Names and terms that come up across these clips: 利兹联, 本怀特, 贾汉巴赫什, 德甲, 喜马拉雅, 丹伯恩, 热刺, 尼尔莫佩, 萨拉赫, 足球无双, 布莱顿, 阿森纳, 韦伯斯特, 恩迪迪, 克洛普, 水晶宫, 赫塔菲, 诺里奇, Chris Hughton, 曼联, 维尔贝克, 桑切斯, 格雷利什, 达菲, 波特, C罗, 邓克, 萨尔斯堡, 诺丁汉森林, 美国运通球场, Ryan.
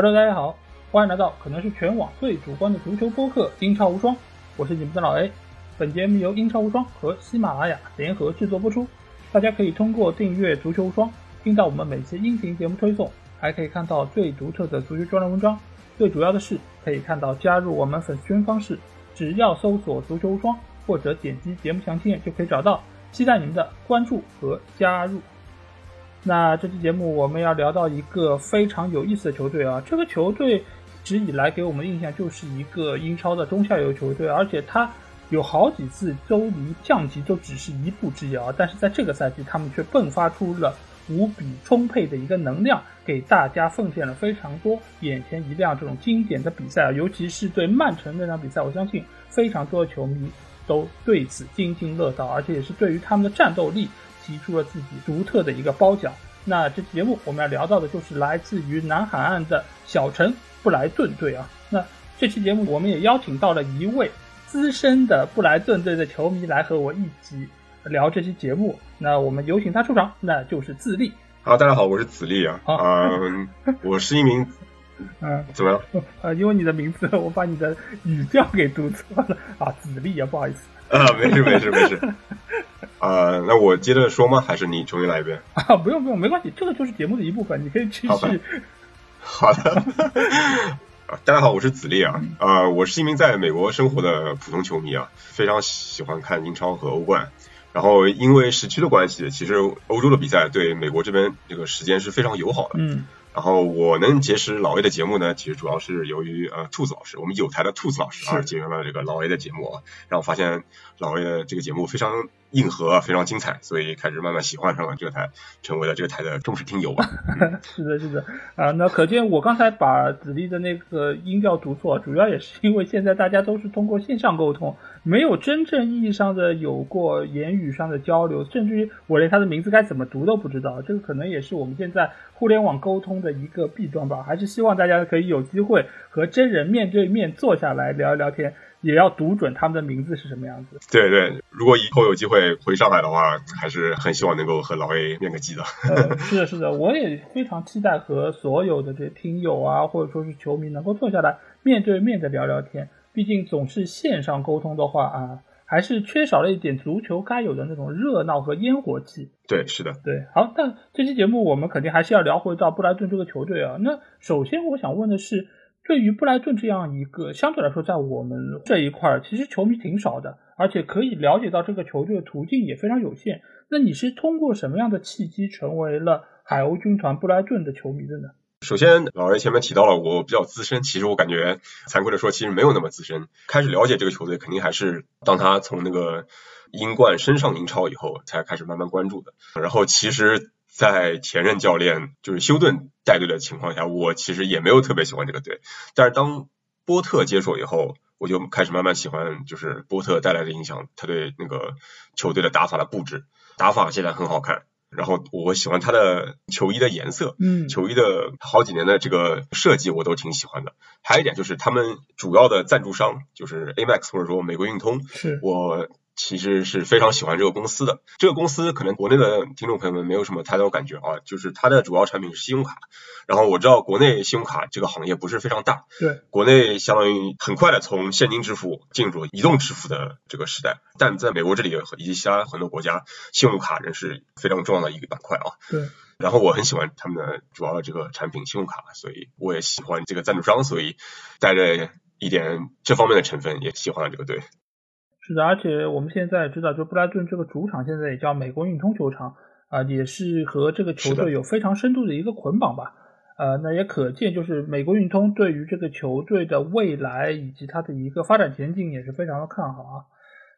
Hello， 大家好，欢迎来到可能是全网最主观的足球播客《英超无双》，我是你们的老 A。本节目由英超无双和喜马拉雅联合制作播出。大家可以通过订阅《足球无双》，听到我们每期音频节目推送，还可以看到最独特的足球专栏文章。最主要的是，可以看到加入我们粉丝群方式，只要搜索“足球无双”或者点击节目详情页就可以找到。期待你们的关注和加入。那这期节目我们要聊到一个非常有意思的球队啊，这个球队一直以来给我们的印象就是一个英超的中下游球队，而且它有好几次都离降级都只是一步之遥，但是在这个赛季他们却迸发出了无比充沛的一个能量，给大家奉献了非常多眼前一亮这种经典的比赛啊，尤其是对曼城那场比赛，我相信非常多的球迷都对此津津乐道，而且也是对于他们的战斗力提出了自己独特的一个褒奖。那这期节目我们要聊到的就是来自于南海岸的小城布莱顿队啊。那这期节目我们也邀请到了一位资深的布莱顿队的球迷来和我一起聊这期节目。那我们有请他出场，那就是自立。好，大家好，我是子立啊。我是一名怎么样？因为你的名字我把你的语调给读错了啊，子立啊，不好意思。没事。那我接着说吗？还是你重新来一遍？啊，不用，没关系，这个就是节目的一部分，你可以继续。好的。大家好，我是子立啊。我是一名在美国生活的普通球迷啊，非常喜欢看英超和欧冠。然后因为时区的关系，其实欧洲的比赛对美国这边这个时间是非常友好的。然后我能结识老 A 的节目呢，其实主要是由于兔子老师，我们有台的兔子老师啊，结缘了这个老 A 的节目啊，让我发现老 A 的这个节目非常硬核，非常精彩，所以开始慢慢喜欢上了这个台，成为了这个台的忠实听友吧。是的啊，那可见我刚才把子立的那个音调读错，主要也是因为现在大家都是通过线上沟通，没有真正意义上的有过言语上的交流，甚至于我连他的名字该怎么读都不知道，这个可能也是我们现在互联网沟通的一个弊端吧。还是希望大家可以有机会和真人面对面坐下来聊一聊天，也要读准他们的名字是什么样子。对，如果以后有机会回上海的话，还是很希望能够和老 A 面个记的。是的，我也非常期待和所有的这些听友啊，或者说是球迷能够坐下来面对面的聊聊天，毕竟总是线上沟通的话啊，还是缺少了一点足球该有的那种热闹和烟火气。对，是的，对。好，但这期节目我们肯定还是要聊回到布莱顿这个球队啊。那首先我想问的是，对于布莱顿这样一个相对来说在我们这一块其实球迷挺少的，而且可以了解到这个球队的途径也非常有限，那你是通过什么样的契机成为了海鸥军团布莱顿的球迷的呢？首先老 A 前面提到了我比较资深，其实我感觉惭愧的说其实没有那么资深，开始了解这个球队肯定还是当他从那个英冠升上英超以后才开始慢慢关注的。然后其实在前任教练就是休顿带队的情况下，我其实也没有特别喜欢这个队，但是当波特接手以后，我就开始慢慢喜欢，就是波特带来的影响，他对那个球队的打法的布置，打法现在很好看，然后我喜欢他的球衣的颜色，球衣的好几年的这个设计我都挺喜欢的。还有一点就是他们主要的赞助商就是 Amex 或者说美国运通，我其实是非常喜欢这个公司的。这个公司可能国内的听众朋友们没有什么太多感觉啊，就是它的主要产品是信用卡。然后我知道国内信用卡这个行业不是非常大，对，国内相当于很快的从现金支付进入移动支付的这个时代，但在美国这里以及其他很多国家，信用卡仍是非常重要的一个板块啊。对。然后我很喜欢他们的主要的这个产品信用卡，所以我也喜欢这个赞助商，所以带着一点这方面的成分也喜欢了这个队。是的，而且我们现在知道，就布莱顿这个主场现在也叫美国运通球场啊，也是和这个球队有非常深度的一个捆绑吧。那也可见，就是美国运通对于这个球队的未来以及它的一个发展前景也是非常的看好啊。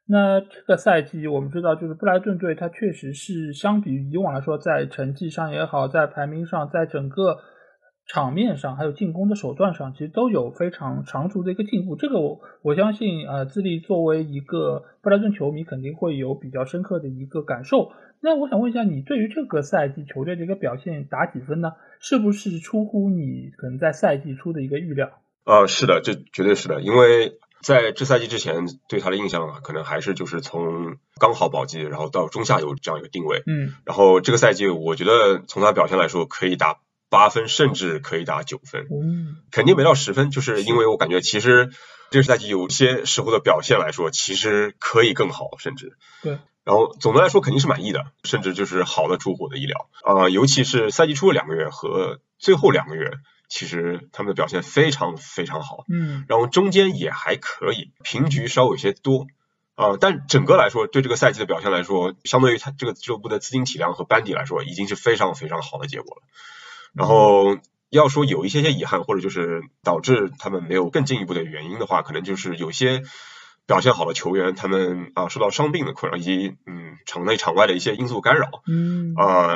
那这个赛季我们知道，就是布莱顿队它确实是相比于以往来说，在成绩上也好，在排名上，在整个场面上还有进攻的手段上，其实都有非常长足的一个进步。这个我相信自立作为一个布莱顿球迷肯定会有比较深刻的一个感受。那我想问一下，你对于这个赛季球队的一个表现打几分呢？是不是出乎你可能在赛季初的一个预料？是的，这绝对是的，因为在这赛季之前对他的印象啊，可能还是就是从刚好保级然后到中下游这样一个定位。然后这个赛季我觉得从他表现来说可以打8分，甚至可以打9分，肯定没到10分，就是因为我感觉其实这个赛季有些时候的表现来说，其实可以更好，甚至对。然后总的来说肯定是满意的，甚至就是好的出乎我的意料尤其是赛季初2个月和最后2个月，其实他们的表现非常非常好，然后中间也还可以，平局稍微有些多但整个来说，对这个赛季的表现来说，相对于他这个俱乐部的资金体量和班底来说，已经是非常非常好的结果了。然后要说有一些些遗憾，或者就是导致他们没有更进一步的原因的话，可能就是有些表现好的球员，他们受到伤病的困扰，以及场内场外的一些因素干扰。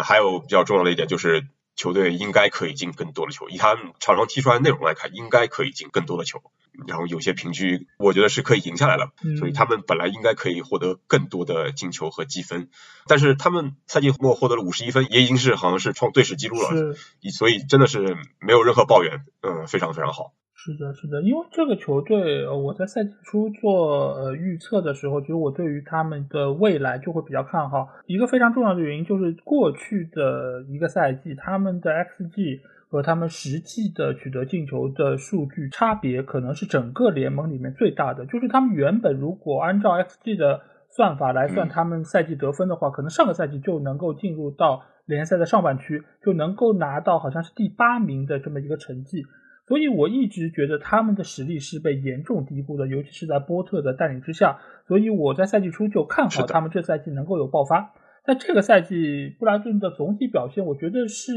还有比较重要的一点就是，球队应该可以进更多的球，以他们场上踢出来的内容来看，应该可以进更多的球。然后有些平局，我觉得是可以赢下来了，所以他们本来应该可以获得更多的进球和积分，但是他们赛季末获得了51分，也已经是好像是创队史纪录了，所以真的是没有任何抱怨，非常非常好。是的，是的，因为这个球队，我在赛季初做预测的时候，其实我对于他们的未来就会比较看好。一个非常重要的原因就是过去的一个赛季，他们的 XG 和他们实际的取得进球的数据差别，可能是整个联盟里面最大的。就是他们原本如果按照 XG 的算法来算他们赛季得分的话，可能上个赛季就能够进入到联赛的上半区，就能够拿到好像是第8名的这么一个成绩。所以我一直觉得他们的实力是被严重低估的，尤其是在波特的带领之下，所以我在赛季初就看好他们这赛季能够有爆发。但这个赛季布拉顿的总体表现我觉得是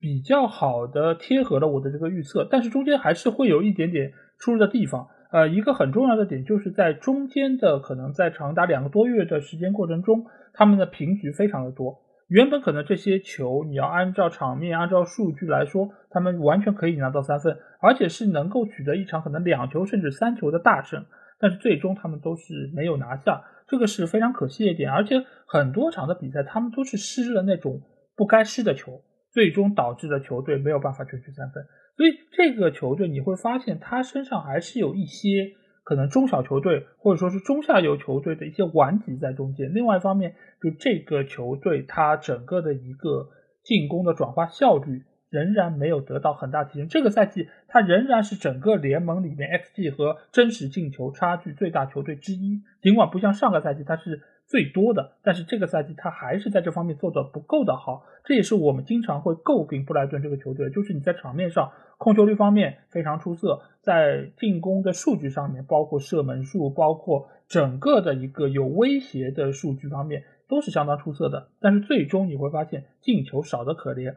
比较好的，贴合了我的这个预测，但是中间还是会有一点点出入的地方。一个很重要的点就是在中间的可能在长达2个多月的时间过程中，他们的平局非常的多。原本可能这些球你要按照场面按照数据来说，他们完全可以拿到3分，而且是能够取得一场可能2球甚至3球的大胜，但是最终他们都是没有拿下，这个是非常可惜的一点。而且很多场的比赛他们都是失了那种不该失的球，最终导致了球队没有办法全取3分。所以这个球队你会发现他身上还是有一些可能中小球队或者说是中下游球队的一些顽疾在中间。另外一方面，就这个球队它整个的一个进攻的转化效率仍然没有得到很大提升，这个赛季它仍然是整个联盟里面 XG 和真实进球差距最大球队之一，尽管不像上个赛季它是最多的，但是这个赛季它还是在这方面做得不够的好。这也是我们经常会诟病布莱顿这个球队，就是你在场面上控球率方面非常出色，在进攻的数据上面，包括射门数，包括整个的一个有威胁的数据方面都是相当出色的，但是最终你会发现进球少得可怜，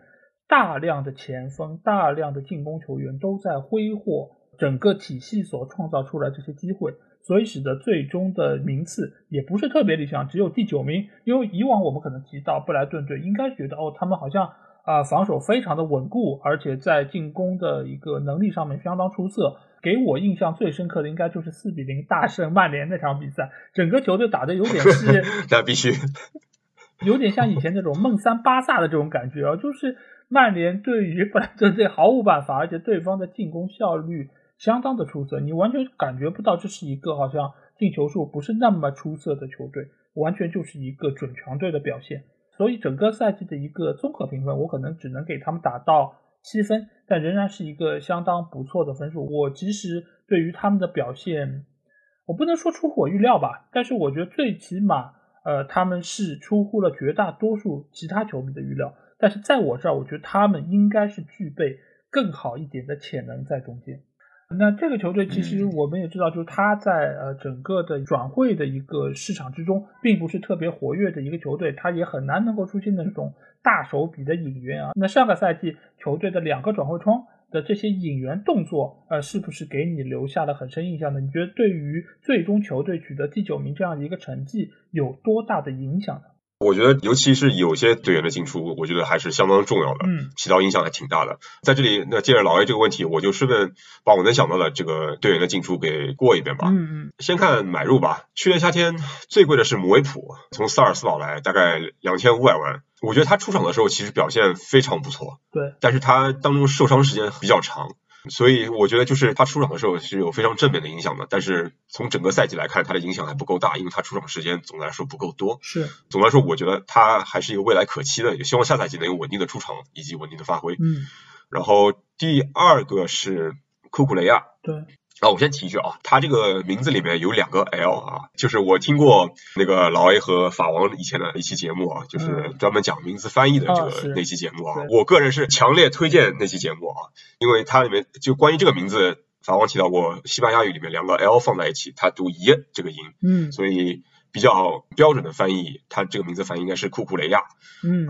大量的前锋大量的进攻球员都在挥霍整个体系所创造出来这些机会，所以使得最终的名次也不是特别理想，只有第9名。因为以往我们可能提到布莱顿队应该觉得他们好像防守非常的稳固，而且在进攻的一个能力上面相当出色。给我印象最深刻的应该就是4-0大胜曼联那场比赛，整个球队打的有点是那必须有点像以前那种梦三巴萨的这种感觉就是曼联对于布莱顿队毫无办法，而且对方的进攻效率相当的出色，你完全感觉不到这是一个好像进球数不是那么出色的球队，完全就是一个准强队的表现。所以整个赛季的一个综合评分我可能只能给他们打到7分，但仍然是一个相当不错的分数。我其实对于他们的表现我不能说出乎我预料吧，但是我觉得最起码他们是出乎了绝大多数其他球迷的预料，但是在我这儿我觉得他们应该是具备更好一点的潜能在中间。那这个球队其实我们也知道，就是他在整个的转会的一个市场之中并不是特别活跃的一个球队，他也很难能够出现那种大手笔的引援那上个赛季球队的2个转会窗的这些引援动作是不是给你留下了很深印象呢？你觉得对于最终球队取得第9名这样的一个成绩有多大的影响呢？我觉得尤其是有些队员的进出，我觉得还是相当重要的，起到影响还挺大的。在这里，那借着老 A 这个问题，我就顺便把我能想到的这个队员的进出给过一遍吧。先看买入吧，去年夏天最贵的是姆维普，从萨尔斯堡来，大概2500万。我觉得他出场的时候其实表现非常不错，对，但是他当中受伤时间比较长，所以我觉得就是他出场的时候是有非常正面的影响的，但是从整个赛季来看他的影响还不够大，因为他出场时间总的来说不够多。是，总的来说我觉得他还是一个未来可期的，也希望下赛季能有稳定的出场以及稳定的发挥。然后第二个是库库雷亚。对。啊，我先提一句啊，他这个名字里面有两个 L 啊，就是我听过那个老 A 和法王以前的一期节目啊，就是专门讲名字翻译的这个那期节目啊，我个人是强烈推荐那期节目啊，因为它里面就关于这个名字，法王提到过西班牙语里面两个 L 放在一起，它读 E 这个音，嗯，所以比较标准的翻译，它这个名字翻译应该是库库雷亚，嗯，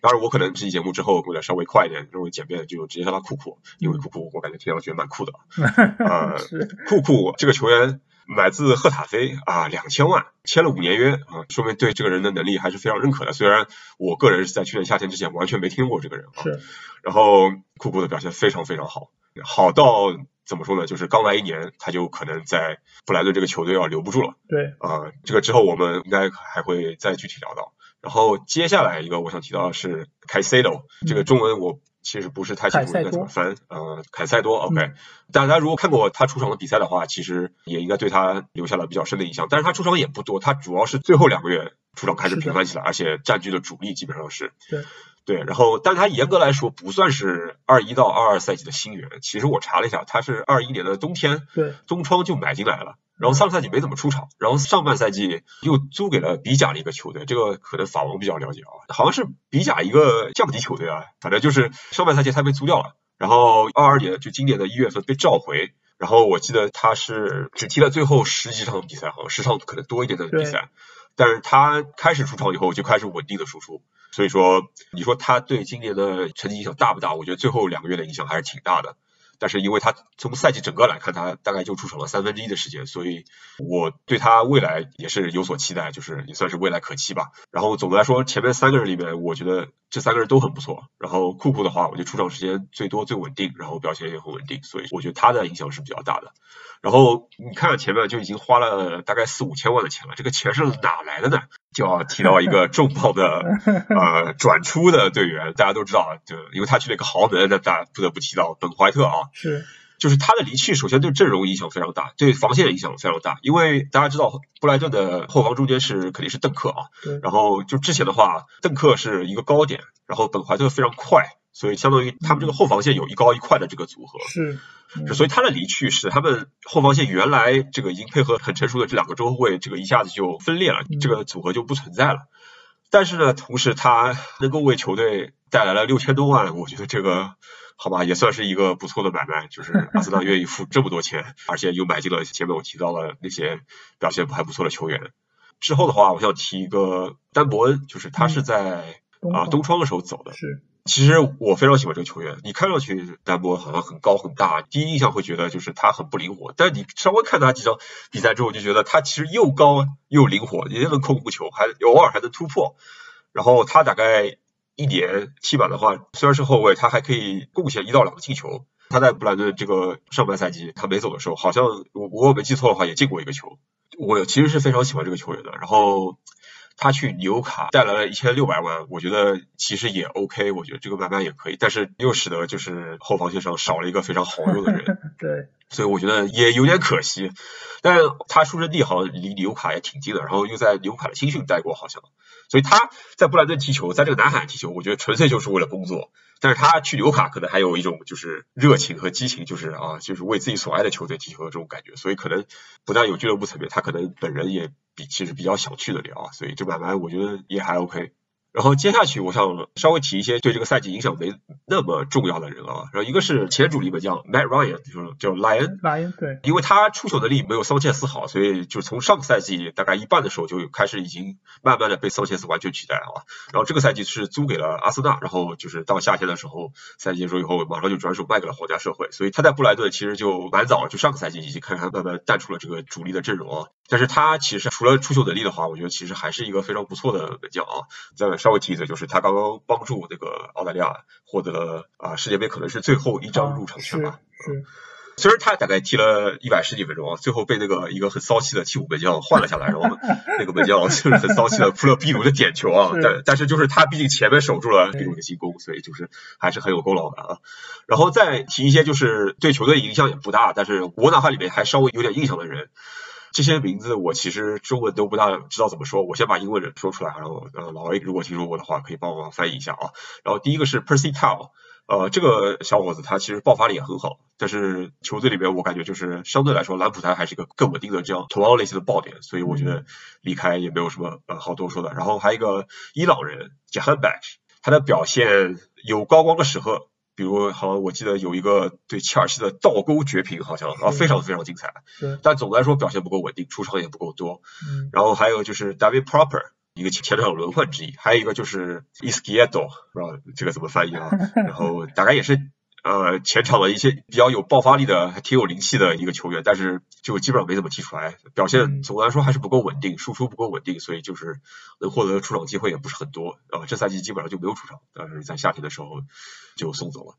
当然我可能这期节目之后为了稍微快一点，稍微简便就直接叫他库库，因为库库我感觉听上去蛮酷的，库库这个球员买自赫塔菲啊，2000万签了5年约啊，说明对这个人的能力还是非常认可的。虽然我个人是在去年夏天之前完全没听过这个人啊，是，然后库库的表现非常非常好，好到。怎么说呢，就是刚来1年他就可能在布莱顿这个球队要留不住了。对。这个之后我们应该还会再具体聊到。然后接下来一个我想提到的是凯塞多，这个中文我其实不是太清楚应该怎么翻。凯塞多 ,OK。但大家如果看过他出场的比赛的话，其实也应该对他留下了比较深的印象。但是他出场也不多，他主要是最后2个月出场开始频繁起来，而且占据的主力基本上是。对。对，然后，但他严格来说不算是21到22赛季的新援。其实我查了一下，他是21年的冬天，对，冬窗就买进来了。然后上赛季没怎么出场，然后上半赛季又租给了比甲的一个球队，这个可能法王比较了解啊，好像是比甲一个降级球队啊，反正就是上半赛季他被租掉了，然后22年就今年的1月份被召回。然后我记得他是只踢了最后10几场比赛，好像10场可能多一点的比赛。但是他开始出场以后就开始稳定的输出，所以说你说他对今年的成绩影响大不大，我觉得最后2个月的影响还是挺大的，但是因为他从赛季整个来看他大概就出场了1/3的时间，所以我对他未来也是有所期待，就是也算是未来可期吧。然后总的来说前面3个人里面我觉得这3个人都很不错，然后库库的话我觉得出场时间最多最稳定，然后表现也很稳定，所以我觉得他的影响是比较大的。然后你看前面就已经花了大概4、5千万的钱了，这个钱是哪来的呢？就要提到一个重磅的转出的队员，大家都知道，就因为他去了一个豪门，那大家不得不提到本怀特啊。是，就是他的离去首先对阵容影响非常大，对防线影响非常大，因为大家知道布莱顿的后防中间是肯定是邓克啊，然后就之前的话邓克是一个高点，然后本怀特非常快，所以相当于他们这个后防线有一高一快的这个组合。是。所以他的离去使他们后防线原来这个已经配合很成熟的这2个中后卫这个一下子就分裂了，这个组合就不存在了。但是呢同时他能够为球队带来了6000多万，我觉得这个好吧也算是一个不错的买卖，就是阿森纳愿意付这么多钱，而且又买进了前面我提到了那些表现还不错的球员。之后的话我想提一个丹伯恩，就是他是在冬窗的时候走的。是。其实我非常喜欢这个球员，你看上去丹伯好像很高很大，第一印象会觉得就是他很不灵活，但你稍微看他几场比赛之后就觉得他其实又高又灵活，也能控护球，还偶尔还能突破。然后他大概1年踢满的话，虽然是后卫，他还可以贡献1到2个进球。他在布莱顿这个上半赛季他没走的时候，好像我没记错的话也进过一个球。我其实是非常喜欢这个球员的，然后他去纽卡带来了1600万，我觉得其实也 OK， 我觉得这个买卖也可以，但是又使得就是后防线上少了一个非常好用的人。对，所以我觉得也有点可惜，但他出生地好像离纽卡也挺近的，然后又在纽卡的青训待过好像，所以他在布莱顿踢球，在这个南海踢球，我觉得纯粹就是为了工作，但是他去纽卡可能还有一种就是热情和激情，就是就是为自己所爱的球队踢球的这种感觉，所以可能不但有俱乐部层面，他可能本人也其实比较想去的聊啊，所以这买卖我觉得也还 OK。然后接下去我想稍微提一些对这个赛季影响没那么重要的人啊，然后一个是前主力门将 Matt Ryan， 就是叫 Ryan， 对，因为他出球能力没有桑切斯好，所以就从上个赛季大概一半的时候就开始已经慢慢的被桑切斯完全取代啊。然后这个赛季是租给了阿森纳，然后就是到夏天的时候赛季结束以后马上就转手卖给了皇家社会，所以他在布莱顿其实就蛮早，就上个赛季已经开始慢慢淡出了这个主力的阵容啊。但是他其实除了出球能力的话，我觉得其实还是一个非常不错的门将啊。再稍微提一嘴，就是他刚刚帮助那个澳大利亚获得了世界杯可能是最后一张入场券吧。虽然他大概踢了110几分钟啊，最后被那个一个很骚气的替补门将换了下来，然后那个门将就是很骚气的扑了比鲁的点球啊，但是就是他毕竟前面守住了比鲁的进攻，所以就是还是很有功劳感啊。然后再提一些就是对球队影响也不大，但是我脑海里面还稍微有点印象的人。这些名字我其实中文都不大知道怎么说，我先把英文人说出来，然后老 A 如果听说过的话可以帮我翻译一下啊。然后第一个是 Percy Tau，这个小伙子他其实爆发力也很好，但是球队里面我感觉就是相对来说兰普台还是一个更稳定的这样同样类型的爆点，所以我觉得离开也没有什么好多说的。然后还有一个伊朗人贾汉柏，他的表现有高光的时刻，比如好像我记得有一个对切尔西的倒钩绝平，好像非常非常精彩，但总的来说表现不够稳定，出场也不够多。然后还有就是 David Propper，一个前场轮换之一，还有一个就是伊斯基耶多，不知道这个怎么翻译啊。然后大概也是前场的一些比较有爆发力的、还挺有灵气的一个球员，但是就基本上没怎么踢出来，表现总的来说还是不够稳定，输出不够稳定，所以就是能获得出场机会也不是很多啊。这赛季基本上就没有出场，但是在夏天的时候就送走了。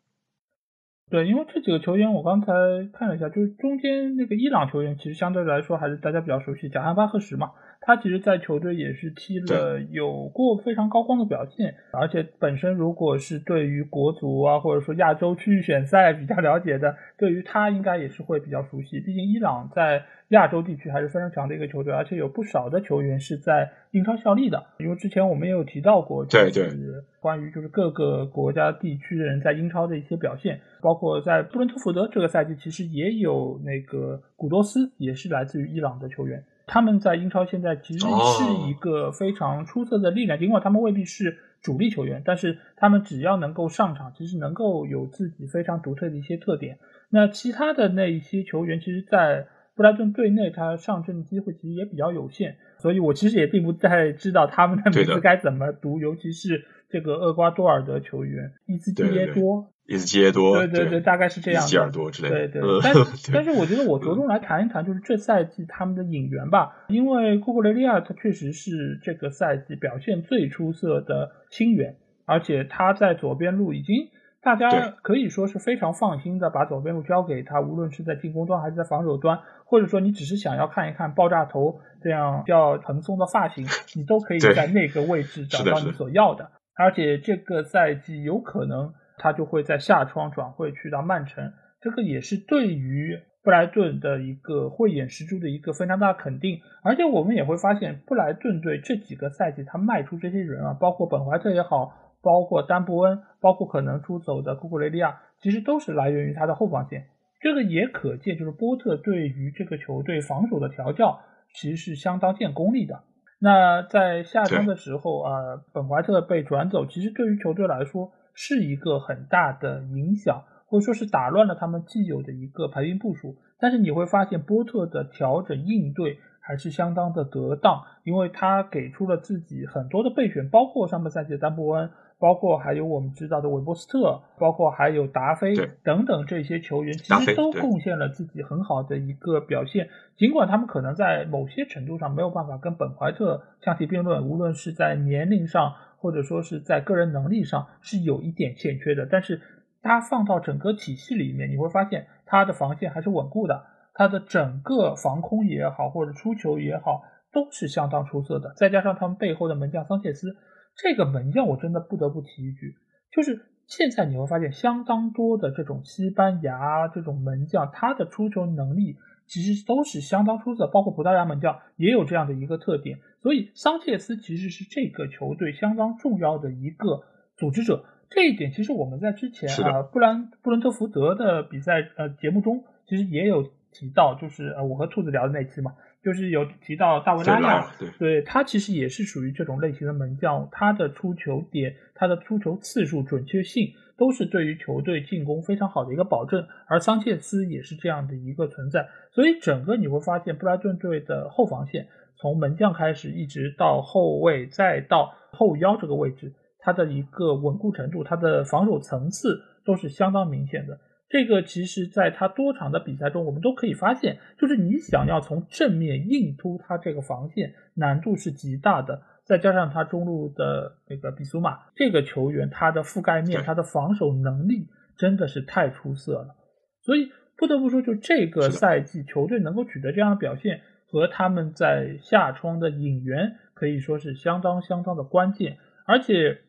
对，因为这几个球员我刚才看了一下，就是中间那个伊朗球员其实相对来说还是大家比较熟悉，贾汉巴赫什嘛，他其实在球队也是踢了有过非常高光的表现，而且本身如果是对于国足啊或者说亚洲区域选赛比较了解的，对于他应该也是会比较熟悉，毕竟伊朗在亚洲地区还是非常强的一个球队，而且有不少的球员是在英超效力的，因为之前我们也有提到过，就是关于就是各个国家地区的人在英超的一些表现，包括在布伦特福德这个赛季其实也有那个古多斯，也是来自于伊朗的球员，他们在英超现在其实是一个非常出色的力量，尽管他们未必是主力球员，但是他们只要能够上场，其实能够有自己非常独特的一些特点。那其他的那一些球员其实在布莱顿队内他上阵的机会其实也比较有限，所以我其实也并不太知道他们的名字该怎么读，尤其是这个厄瓜多尔的球员伊斯基耶多，伊斯基耶多，对对 对，大概是这样的，伊斯基尔多之类的，对对。但是我觉得我着重来谈一谈就是这赛季他们的引援吧，因为库库雷利亚他确实是这个赛季表现最出色的新援，而且他在左边路已经大家可以说是非常放心的把左边路交给他，无论是在进攻端还是在防守端，或者说你只是想要看一看爆炸头这样叫蓬松的发型，你都可以在那个位置找到你所要的。而且这个赛季有可能他就会在夏窗转会去到曼城，这个也是对于布莱顿的一个慧眼识珠的一个非常大的肯定。而且我们也会发现布莱顿队这几个赛季他卖出这些人啊，包括本怀特也好，包括丹伯恩，包括可能出走的库库雷利亚，其实都是来源于他的后防线。这个也可见就是波特对于这个球队防守的调教其实是相当见功力的。那在夏窗的时候本怀特被转走，其实对于球队来说是一个很大的影响，或者说是打乱了他们既有的一个排兵部署。但是你会发现波特的调整应对还是相当的得当，因为他给出了自己很多的备选，包括上半赛季的丹伯恩，包括还有我们知道的韦伯斯特，包括还有达菲等等，这些球员其实都贡献了自己很好的一个表现，尽管他们可能在某些程度上没有办法跟本怀特相提并论，无论是在年龄上或者说是在个人能力上是有一点欠缺的，但是他放到整个体系里面，你会发现他的防线还是稳固的，他的整个防空也好或者出球也好都是相当出色的，再加上他们背后的门将桑切斯，这个门将我真的不得不提一句，就是现在你会发现相当多的这种西班牙这种门将，他的出球能力其实都是相当出色，包括葡萄牙门将也有这样的一个特点，所以桑切斯其实是这个球队相当重要的一个组织者。这一点其实我们在之前布伦特福德的比赛节目中其实也有提到，就是我和兔子聊的那期嘛，就是有提到大卫拉亚，对，他其实也是属于这种类型的门将，他的出球点，他的出球次数，准确性都是对于球队进攻非常好的一个保证，而桑切斯也是这样的一个存在。所以整个你会发现布莱顿队的后防线从门将开始一直到后卫再到后腰这个位置，他的一个稳固程度，他的防守层次都是相当明显的。这个其实在他多场的比赛中我们都可以发现，就是你想要从正面硬突他这个防线难度是极大的，再加上他中路的那个比苏马这个球员，他的覆盖面，他的防守能力真的是太出色了。所以不得不说，就这个赛季球队能够取得这样的表现和他们在夏窗的引援可以说是相当相当的关键。而且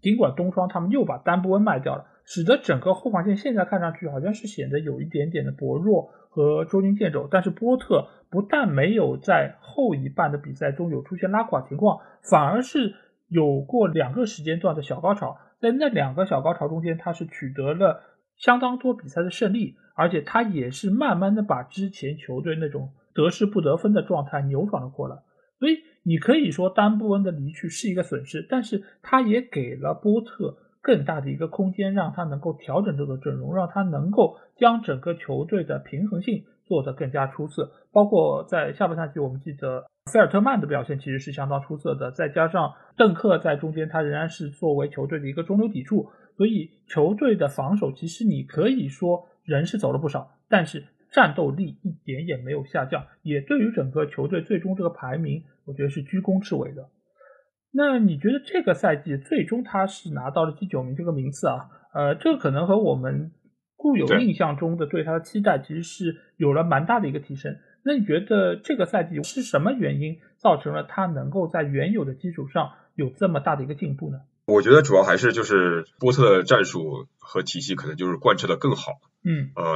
尽管冬窗他们又把丹伯恩卖掉了，使得整个后防线现在看上去好像是显得有一点点的薄弱和捉襟见肘，但是波特不但没有在后一半的比赛中有出现拉垮情况，反而是有过两个时间段的小高潮，在那两个小高潮中间，他是取得了相当多比赛的胜利，而且他也是慢慢的把之前球队那种得失不得分的状态扭转了过来。所以你可以说丹布恩的离去是一个损失，但是他也给了波特更大的一个空间，让他能够调整这个阵容，让他能够将整个球队的平衡性做得更加出色。包括在下半赛季我们记得菲尔特曼的表现其实是相当出色的，再加上邓克在中间他仍然是作为球队的一个中流砥柱，所以球队的防守其实你可以说人是走了不少，但是战斗力一点也没有下降，也对于整个球队最终这个排名我觉得是居功至伟的。那你觉得这个赛季最终他是拿到了第9名这个名次啊？这可能和我们固有印象中的对他的期待其实是有了蛮大的一个提升。那你觉得这个赛季是什么原因造成了他能够在原有的基础上有这么大的一个进步呢？我觉得主要还是就是波特的战术和体系可能就是贯彻的更好。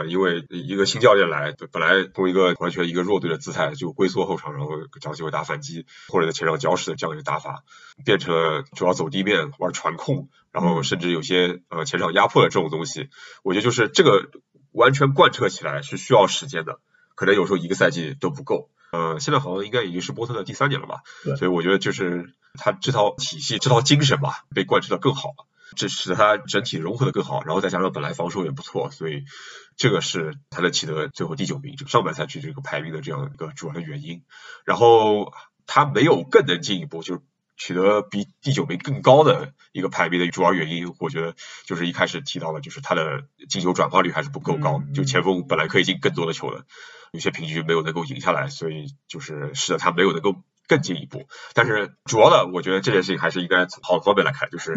因为一个新教练来，本来从一个完全一个弱队的姿态就龟缩后场，然后找机会打反击或者在前场搅屎这样一个打法，变成了主要走地面玩传控，然后甚至有些前场压迫的这种东西。我觉得就是这个完全贯彻起来是需要时间的，可能有时候一个赛季都不够。现在好像应该已经是波特的第3年了吧，所以我觉得就是他这套体系这套精神吧被贯彻的更好了，这使他整体融合的更好，然后再加上本来防守也不错，所以这个是他能取得最后第9名上半赛季这个排名的这样一个主要的原因。然后他没有更能进一步就是取得比第9名更高的一个排名的主要原因，我觉得就是一开始提到了，就是他的进球转化率还是不够高，就前锋本来可以进更多的球的，有些平局没有能够赢下来，所以就是使得他没有能够更进一步。但是主要的我觉得这件事情还是应该从好的方面来看，就是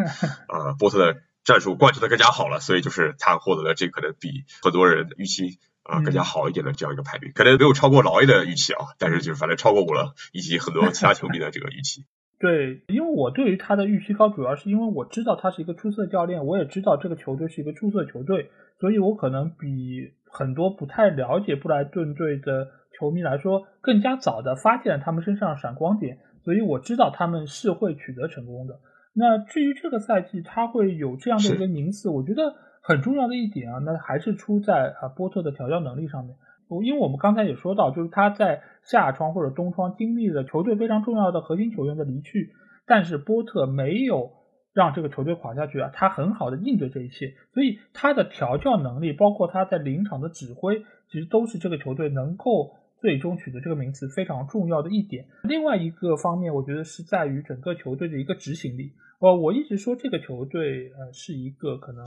波特的战术贯彻的更加好了，所以就是他获得了这可能比很多人预期更加好一点的这样一个排名，可能没有超过老 A 的预期啊，但是就是反正超过我了以及很多其他球迷的这个预期。对，因为我对于他的预期高，主要是因为我知道他是一个出色教练，我也知道这个球队是一个出色球队，所以我可能比很多不太了解布莱顿队的球迷来说更加早的发现了他们身上闪光点，所以我知道他们是会取得成功的。那至于这个赛季他会有这样的一个名次，我觉得很重要的一点啊，那还是出在波特的调教能力上面。因为我们刚才也说到，就是他在夏窗或者冬窗经历了球队非常重要的核心球员的离去，但是波特没有让这个球队垮下去啊，他很好的应对这一切，所以他的调教能力包括他在临场的指挥其实都是这个球队能够最终取得这个名次非常重要的一点。另外一个方面我觉得是在于整个球队的一个执行力。我一直说这个球队是一个可能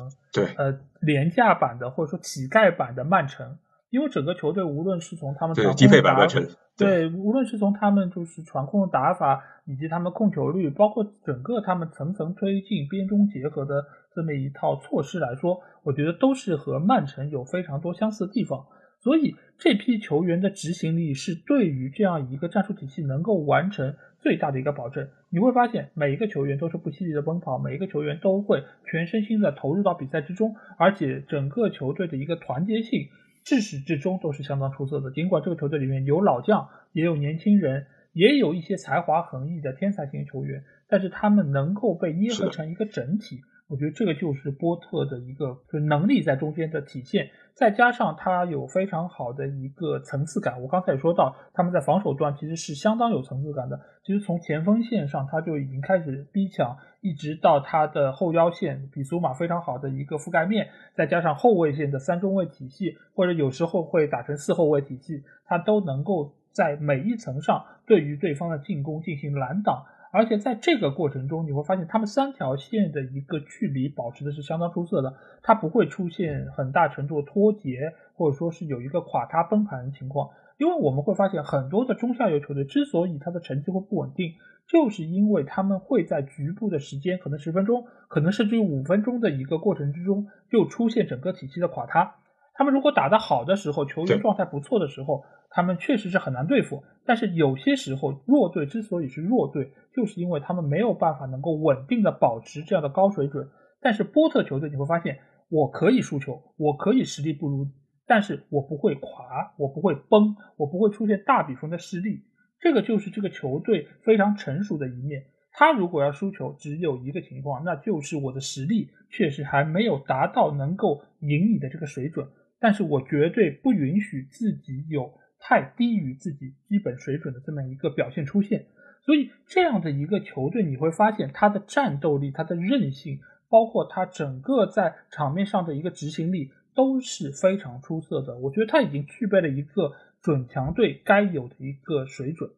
廉价版的或者说乞丐版的曼城，因为整个球队无论是从他们传控打法，对，无论是从他们就是传控打法以及他们控球率，包括整个他们层层推进边中结合的这么一套措施来说，我觉得都是和曼城有非常多相似的地方。所以这批球员的执行力是对于这样一个战术体系能够完成最大的一个保证。你会发现每一个球员都是不惜力的奔跑，每一个球员都会全身心的投入到比赛之中，而且整个球队的一个团结性至始至终都是相当出色的。尽管这个球队里面有老将，也有年轻人，也有一些才华横溢的天才型球员，但是他们能够被捏合成一个整体，我觉得这个就是波特的一个能力在中间的体现。再加上他有非常好的一个层次感，我刚才也说到他们在防守端其实是相当有层次感的，其实从前锋线上他就已经开始逼抢，一直到他的后腰线比苏马非常好的一个覆盖面，再加上后卫线的三中卫体系，或者有时候会打成四后卫体系，他都能够在每一层上对于对方的进攻进行拦挡。而且在这个过程中你会发现他们三条线的一个距离保持的是相当出色的，它不会出现很大程度脱节或者说是有一个垮塌崩盘的情况。因为我们会发现很多的中下游球队之所以它的成绩会不稳定，就是因为他们会在局部的时间可能10分钟可能甚至于5分钟的一个过程之中就出现整个体系的垮塌。他们如果打得好的时候，球员状态不错的时候，他们确实是很难对付，但是有些时候弱队之所以是弱队，就是因为他们没有办法能够稳定的保持这样的高水准。但是波特球队你会发现，我可以输球，我可以实力不如，但是我不会垮，我不会崩，我不会出现大比分的失利。这个就是这个球队非常成熟的一面。他如果要输球，只有一个情况，那就是我的实力确实还没有达到能够赢你的这个水准，但是我绝对不允许自己有太低于自己基本水准的这么一个表现出现。所以这样的一个球队，你会发现他的战斗力，他的韧性，包括他整个在场面上的一个执行力都是非常出色的。我觉得他已经具备了一个准强队该有的一个水准。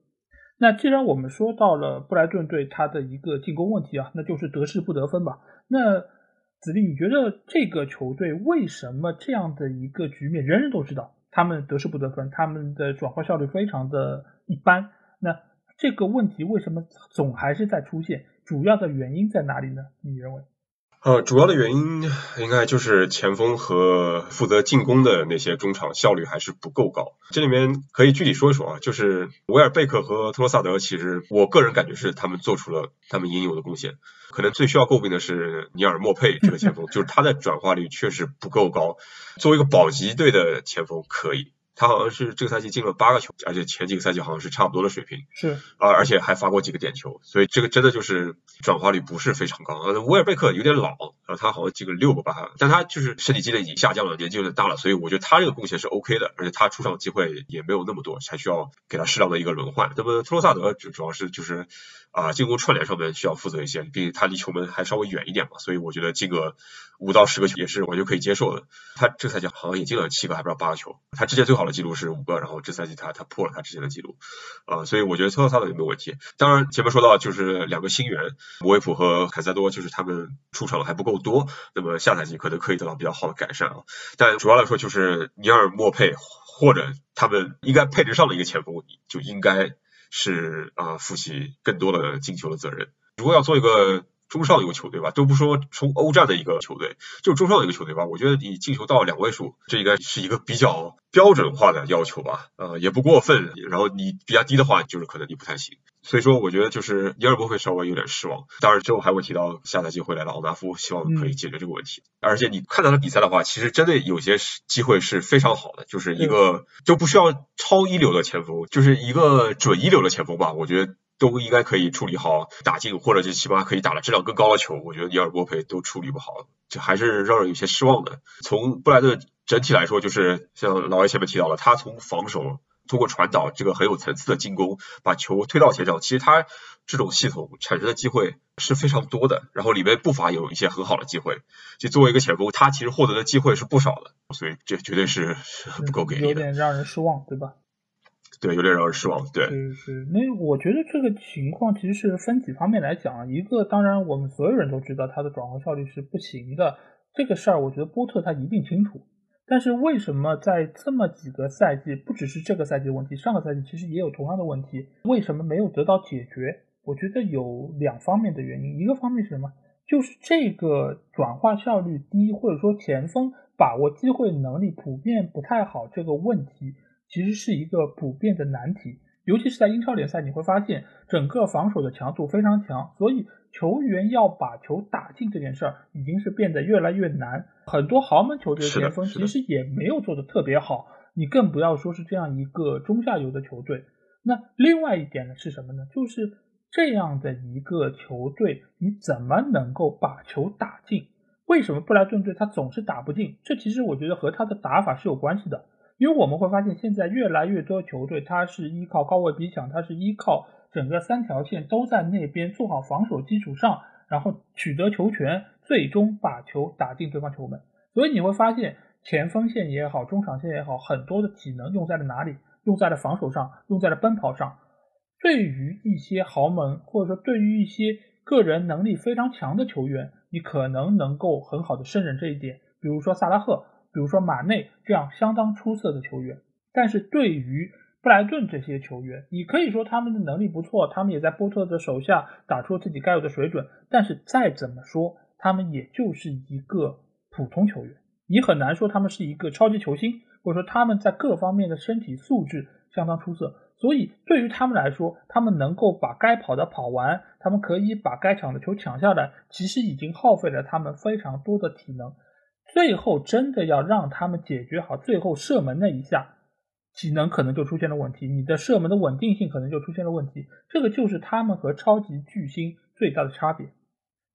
那既然我们说到了布莱顿队他的一个进攻问题啊，那就是得势不得分吧。那子立，你觉得这个球队为什么这样的一个局面，人人都知道他们得势不得分，他们的转化效率非常的一般，那这个问题为什么总还是在出现？主要的原因在哪里呢？你认为？主要的原因应该就是前锋和负责进攻的那些中场效率还是不够高。这里面可以具体说一说啊，就是维尔贝克和托罗萨德，其实我个人感觉是他们做出了他们应有的贡献。可能最需要诟病的是尼尔莫佩这个前锋，就是他的转化率确实不够高。作为一个保级队的前锋可以，他好像是这个赛季进了8个球，而且前几个赛季好像是差不多的水平，是啊，而且还罚过几个点球，所以这个真的就是转化率不是非常高。威尔贝克有点老，他好像进了6个8个，但他就是身体机能已经下降了，年纪有点大了，所以我觉得他这个贡献是 OK 的，而且他出场机会也没有那么多，还需要给他适当的一个轮换。那么托罗萨德主要是就是进攻串联上面需要负责一些，毕竟他离球门还稍微远一点嘛，所以我觉得进个5到10个球也是完全可以接受的。他这个赛季好像也进了7个还不知道8个球，他之前最好的记录是5个，然后这赛季他破了他之前的记录所以我觉得托特萨德也没有问题。当然前面说到就是2个新援摩维普和凯塞多，就是他们出场还不够多，那么下赛季可能可以得到比较好的改善啊。但主要来说就是尼尔莫佩或者他们应该配置上的一个前锋就应该是负起更多的进球的责任。如果要做一个中上游的球队吧，都不说从欧战的一个球队，就中上游的球队吧，我觉得你进球到2位数，这应该是一个比较标准化的要求吧，也不过分，然后你比较低的话，就是可能你不太行。所以说我觉得就是尼尔伯会稍微有点失望。当然之后还会提到下赛季会来的奥纳夫，希望可以解决这个问题。而且你看到他比赛的话，其实真的有些机会是非常好的，就是一个都不需要超一流的前锋，就是一个准一流的前锋吧，我觉得都应该可以处理好打进，或者就起码可以打了质量更高的球，我觉得尼尔莫佩都处理不好，这还是让人有些失望的。从布莱顿整体来说，就是像老爷前面提到了，他从防守通过传导这个很有层次的进攻把球推到前场，其实他这种系统产生的机会是非常多的，然后里面不乏有一些很好的机会，就作为一个前锋他其实获得的机会是不少的，所以这绝对是不够给力的，有点让人失望，对吧？对，有点让人失望。对，是。那我觉得这个情况其实是分几方面来讲，一个当然我们所有人都知道他的转化效率是不行的，这个事儿我觉得波特他一定清楚，但是为什么在这么几个赛季，不只是这个赛季问题，上个赛季其实也有同样的问题，为什么没有得到解决？我觉得有2方面的原因，一个方面是什么？就是这个转化效率低，或者说前锋把握机会能力普遍不太好，这个问题其实是一个普遍的难题，尤其是在英超联赛，你会发现整个防守的强度非常强，所以球员要把球打进这件事儿已经是变得越来越难。很多豪门球队的前锋其实也没有做得特别好，你更不要说是这样一个中下游的球队。那另外一点呢是什么呢？就是这样的一个球队，你怎么能够把球打进？为什么布莱顿队他总是打不进？这其实我觉得和他的打法是有关系的。因为我们会发现现在越来越多球队它是依靠高位逼抢，它是依靠整个3条线都在那边做好防守基础上，然后取得球权，最终把球打进对方球门。所以你会发现前锋线也好，中场线也好，很多的体能用在了哪里？用在了防守上，用在了奔跑上。对于一些豪门，或者说对于一些个人能力非常强的球员，你可能能够很好的胜任这一点，比如说萨拉赫，比如说马内，这样相当出色的球员。但是对于布莱顿这些球员，你可以说他们的能力不错，他们也在波特的手下打出自己该有的水准，但是再怎么说他们也就是一个普通球员，你很难说他们是一个超级球星，或者说他们在各方面的身体素质相当出色。所以对于他们来说，他们能够把该跑的跑完，他们可以把该抢的球抢下来，其实已经耗费了他们非常多的体能。最后真的要让他们解决好最后射门那一下，体能可能就出现了问题，你的射门的稳定性可能就出现了问题，这个就是他们和超级巨星最大的差别。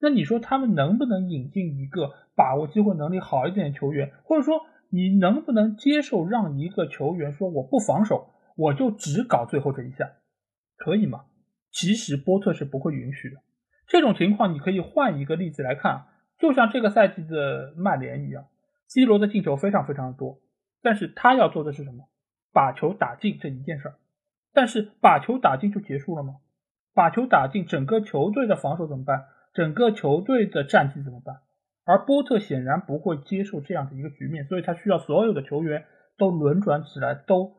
那你说他们能不能引进一个把握机会能力好一点的球员，或者说你能不能接受让一个球员说我不防守，我就只搞最后这一下，可以吗？其实波特是不会允许的。这种情况你可以换一个例子来看，就像这个赛季的曼联一样， C 罗的进球非常非常的多，但是他要做的是什么？把球打进这一件事儿。但是把球打进就结束了吗？把球打进，整个球队的防守怎么办？整个球队的战绩怎么办？而波特显然不会接受这样的一个局面，所以他需要所有的球员都轮转起来，都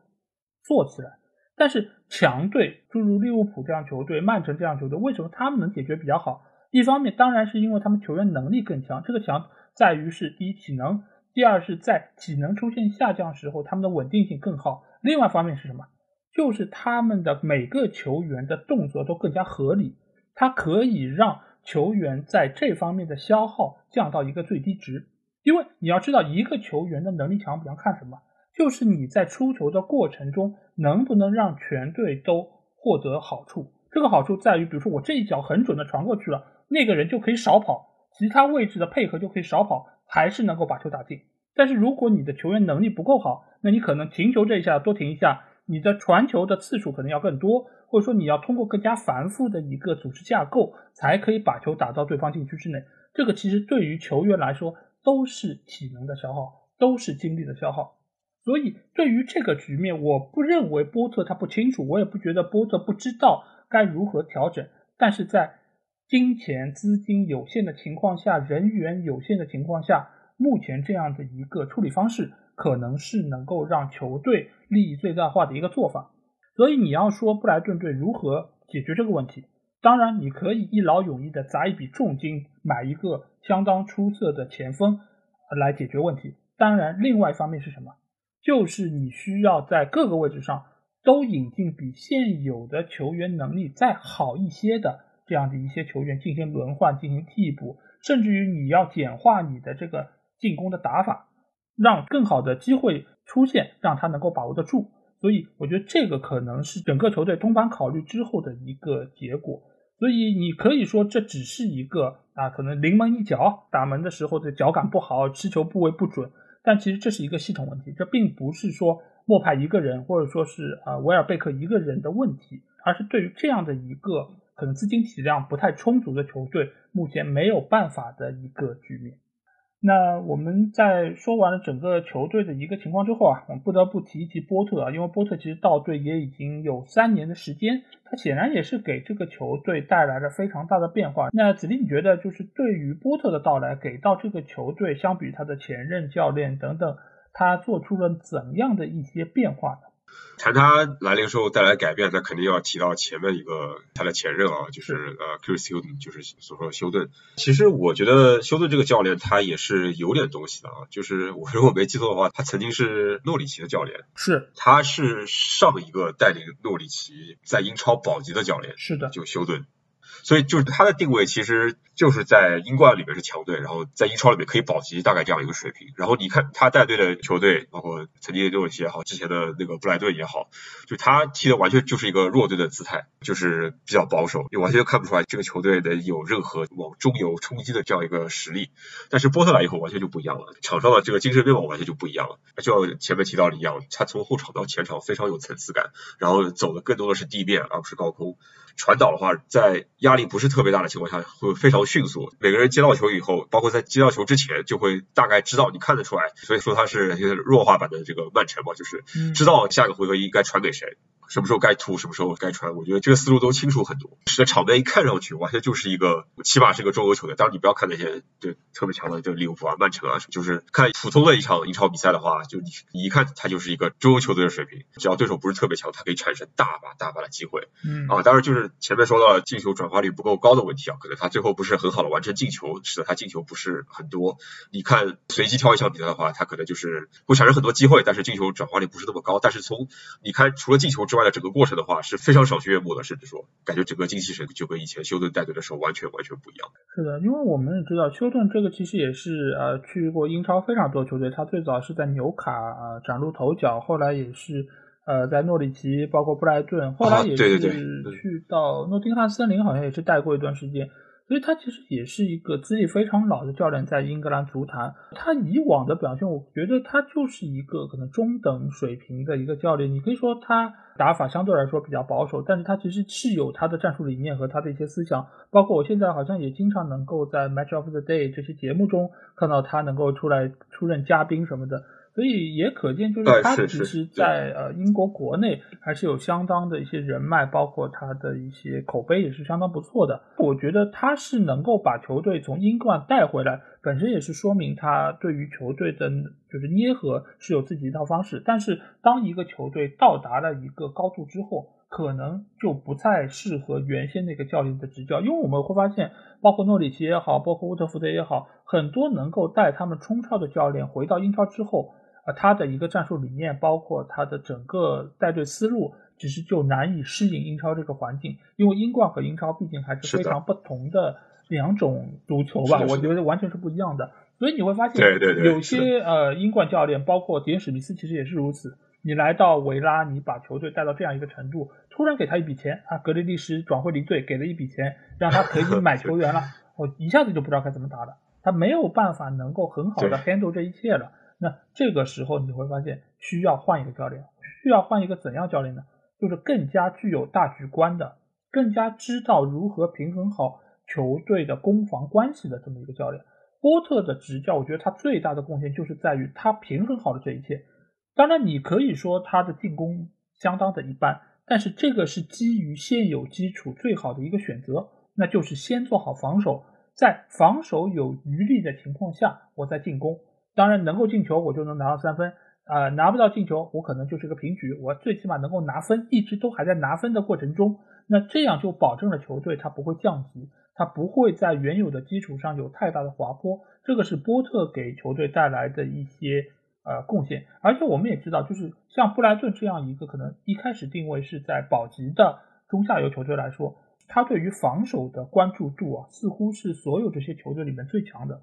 做起来。但是强队诸如利物浦这样球队，曼城这样球队，为什么他们能解决比较好？一方面当然是因为他们球员能力更强，这个强在于是第一体能，第二是在体能出现下降时候他们的稳定性更好。另外一方面是什么？就是他们的每个球员的动作都更加合理，它可以让球员在这方面的消耗降到一个最低值。因为你要知道一个球员的能力强不强看什么，就是你在出球的过程中能不能让全队都获得好处。这个好处在于比如说我这一脚很准的传过去了，那个人就可以少跑，其他位置的配合就可以少跑，还是能够把球打进。但是如果你的球员能力不够好，那你可能停球这一下多停一下，你的传球的次数可能要更多，或者说你要通过更加繁复的一个组织架构才可以把球打到对方禁区之内。这个其实对于球员来说都是体能的消耗，都是精力的消耗。所以对于这个局面，我不认为波特他不清楚，我也不觉得波特不知道该如何调整。但是在金钱资金有限的情况下，人员有限的情况下，目前这样的一个处理方式可能是能够让球队利益最大化的一个做法。所以你要说布莱顿队如何解决这个问题，当然你可以一劳永逸的砸一笔重金买一个相当出色的前锋来解决问题。当然另外一方面是什么？就是你需要在各个位置上都引进比现有的球员能力再好一些的这样的一些球员进行轮换，进行替补，甚至于你要简化你的这个进攻的打法，让更好的机会出现，让他能够把握得住。所以我觉得这个可能是整个球队通盘考虑之后的一个结果。所以你可以说这只是一个可能临门一脚，打门的时候的脚感不好，持球部位不准，但其实这是一个系统问题，这并不是说莫派一个人或者说是维尔贝克一个人的问题，而是对于这样的一个可能资金体量不太充足的球队目前没有办法的一个局面。那我们在说完了整个球队的一个情况之后我们不得不提一提波特因为波特其实到队也已经有3年的时间，他显然也是给这个球队带来了非常大的变化。那子立，你觉得就是对于波特的到来给到这个球队，相比他的前任教练等等，他做出了怎样的一些变化呢？谈他来临时候带来改变，那肯定要提到前面一个他的前任就是Chris Hughton， 就是所说休顿。其实我觉得休顿这个教练他也是有点东西的就是我如果没记错的话，他曾经是诺里奇的教练，是他是上一个带领诺里奇在英超保级的教练，是的，就休顿。所以就是他的定位其实就是在英冠里面是强队，然后在英超里面可以保级，大概这样一个水平。然后你看他带队的球队，包括曾经诺里奇也好，之前的那个布莱顿也好，就他踢的完全就是一个弱队的姿态，就是比较保守，你完全看不出来这个球队能有任何往中游冲击的这样一个实力。但是波特来以后完全就不一样了，场上的这个精神面貌完全就不一样了，就像前面提到的一样，他从后场到前场非常有层次感，然后走的更多的是地面而不是高空。传导的话在压力不是特别大的情况下会非常迅速，每个人接到球以后，包括在接到球之前就会大概知道，你看得出来。所以说他是弱化版的这个曼城嘛，就是知道下个回合应该传给谁，什么时候该突，什么时候该传，我觉得这个思路都清楚很多，使得场面一看上去完全就是一个起码是个中游球队。当然你不要看那些就特别强的就利物浦曼城就是看普通的一场英超比赛的话，就你一看它就是一个中游球队的水平，只要对手不是特别强，它可以产生大把大把的机会当然就是前面说到进球转化率不够高的问题可能他最后不是很好的完成进球，使得他进球不是很多。你看随机挑一场比赛的话，他可能就是会产生很多机会，但是进球转化率不是那么高。但是从你看除了进球之外的整个过程的话是非常赏心悦目的，甚至说感觉整个精气神就跟以前休顿带队的时候完全不一样。是的，因为我们也知道休顿这个其实也是去过英超非常多球队，他最早是在纽卡崭露头角，后来也是在诺里奇包括布莱顿，后来也是去到诺丁汉森林，好像也是带过一段时间，所以他其实也是一个资历非常老的教练，在英格兰足坛。他以往的表现，我觉得他就是一个可能中等水平的一个教练。你可以说他打法相对来说比较保守，但是他其实是有他的战术理念和他的一些思想。包括我现在好像也经常能够在 Match of the Day 这些节目中看到他能够出来出任嘉宾什么的。所以也可见，就是他其实在英国国内还是有相当的一些人脉，包括他的一些口碑也是相当不错的。我觉得他是能够把球队从英冠带回来，本身也是说明他对于球队的就是捏合是有自己一套方式。但是当一个球队到达了一个高度之后，可能就不太适合原先那个教练的执教，因为我们会发现包括诺里奇也好，包括沃特福德也好，很多能够带他们冲超的教练回到英超之后，他的一个战术理念，包括他的整个带队思路，其实就难以适应英超这个环境。因为英冠和英超毕竟还是非常不同的两种足球吧，我觉得完全是不一样的。所以你会发现，有些英冠教练，包括迪恩史密斯，其实也是如此。你来到维拉，你把球队带到这样一个程度，突然给他一笔钱啊，格雷利什转会离队，给了一笔钱，让他可以买球员了，我一下子就不知道该怎么打了，他没有办法能够很好的 handle 这一切了。那这个时候你会发现需要换一个教练，需要换一个怎样教练呢？就是更加具有大局观的，更加知道如何平衡好球队的攻防关系的这么一个教练。波特的执教，我觉得他最大的贡献就是在于他平衡好了这一切。当然你可以说他的进攻相当的一般，但是这个是基于现有基础最好的一个选择，那就是先做好防守，在防守有余力的情况下我再进攻。当然能够进球我就能拿到3分，拿不到进球我可能就是个平局，我最起码能够拿分，一直都还在拿分的过程中。那这样就保证了球队它不会降级，它不会在原有的基础上有太大的滑坡，这个是波特给球队带来的一些贡献。而且我们也知道，就是像布莱顿这样一个可能一开始定位是在保级的中下游球队来说，他对于防守的关注度似乎是所有这些球队里面最强的。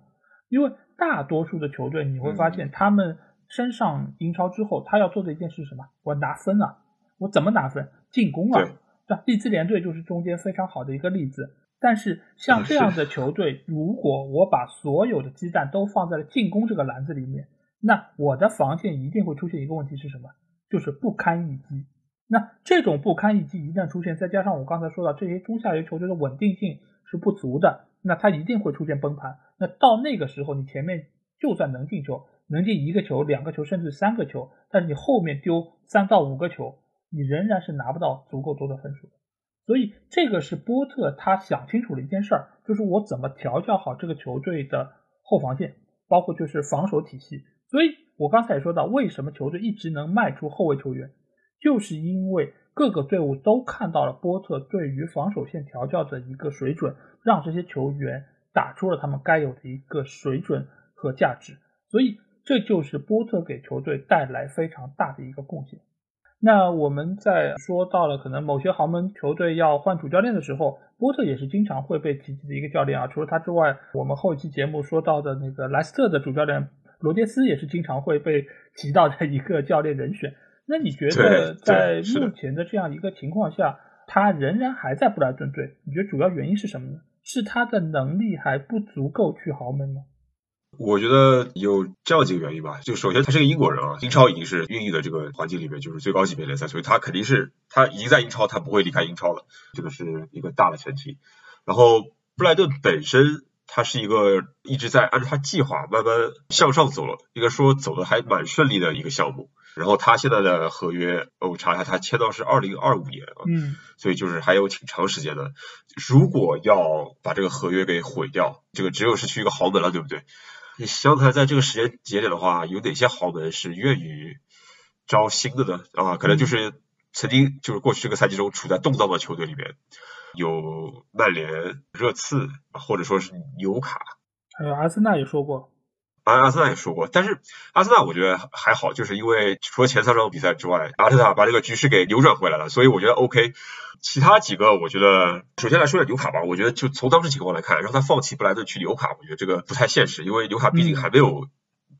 因为大多数的球队你会发现他们升上英超之后，他要做的一件事是什么？我拿分啊，我怎么拿分？进攻啊，对吧？利兹联队就是中间非常好的一个例子。但是像这样的球队，如果我把所有的鸡蛋都放在了进攻这个篮子里面，那我的防线一定会出现一个问题是什么？就是不堪一击。那这种不堪一击一旦出现，再加上我刚才说到这些中下游球队的稳定性是不足的，那它一定会出现崩盘。那到那个时候，你前面就算能进球，能进1个球、2个球甚至3个球，但是你后面丢3到5个球，你仍然是拿不到足够多的分数。所以这个是波特他想清楚了一件事儿，就是我怎么调教好这个球队的后防线，包括就是防守体系。所以我刚才也说到，为什么球队一直能卖出后卫球员，就是因为各个队伍都看到了波特对于防守线调教的一个水准，让这些球员打出了他们该有的一个水准和价值。所以这就是波特给球队带来非常大的一个贡献。那我们在说到了可能某些豪门球队要换主教练的时候，波特也是经常会被提及的一个教练啊。除了他之外，我们后期节目说到的那个莱斯特的主教练罗杰斯也是经常会被提到的一个教练人选。那你觉得在目前的这样一个情况下，他仍然还在布莱顿队，你觉得主要原因是什么呢？是他的能力还不足够去豪门吗？我觉得有这样几个原因吧。就首先他是个英国人啊，英超已经是孕育的这个环境里面就是最高级别联赛，所以他肯定是他已经在英超，他不会离开英超了，这个是一个大的前提。然后布莱顿本身他是一个一直在按照他计划慢慢向上走了，应该说走的还蛮顺利的一个项目。然后他现在的合约，我查一下，他签到是2025年啊，所以就是还有挺长时间的。如果要把这个合约给毁掉，这个只有是去一个豪门了，对不对？你想想在这个时间节点的话，有哪些豪门是愿意招新的呢？啊，可能就是曾经就是过去这个赛季中处在动荡的球队里面，有曼联、热刺，或者说是纽卡，还有阿森纳也说过。阿森纳也说过，但是阿森纳我觉得还好，就是因为除了前3场比赛之外，阿森纳把这个局势给扭转回来了，所以我觉得 OK。 其他几个我觉得首先来说点纽卡吧，我觉得就从当时情况来看，让他放弃布莱顿去纽卡，我觉得这个不太现实，因为纽卡毕竟还没有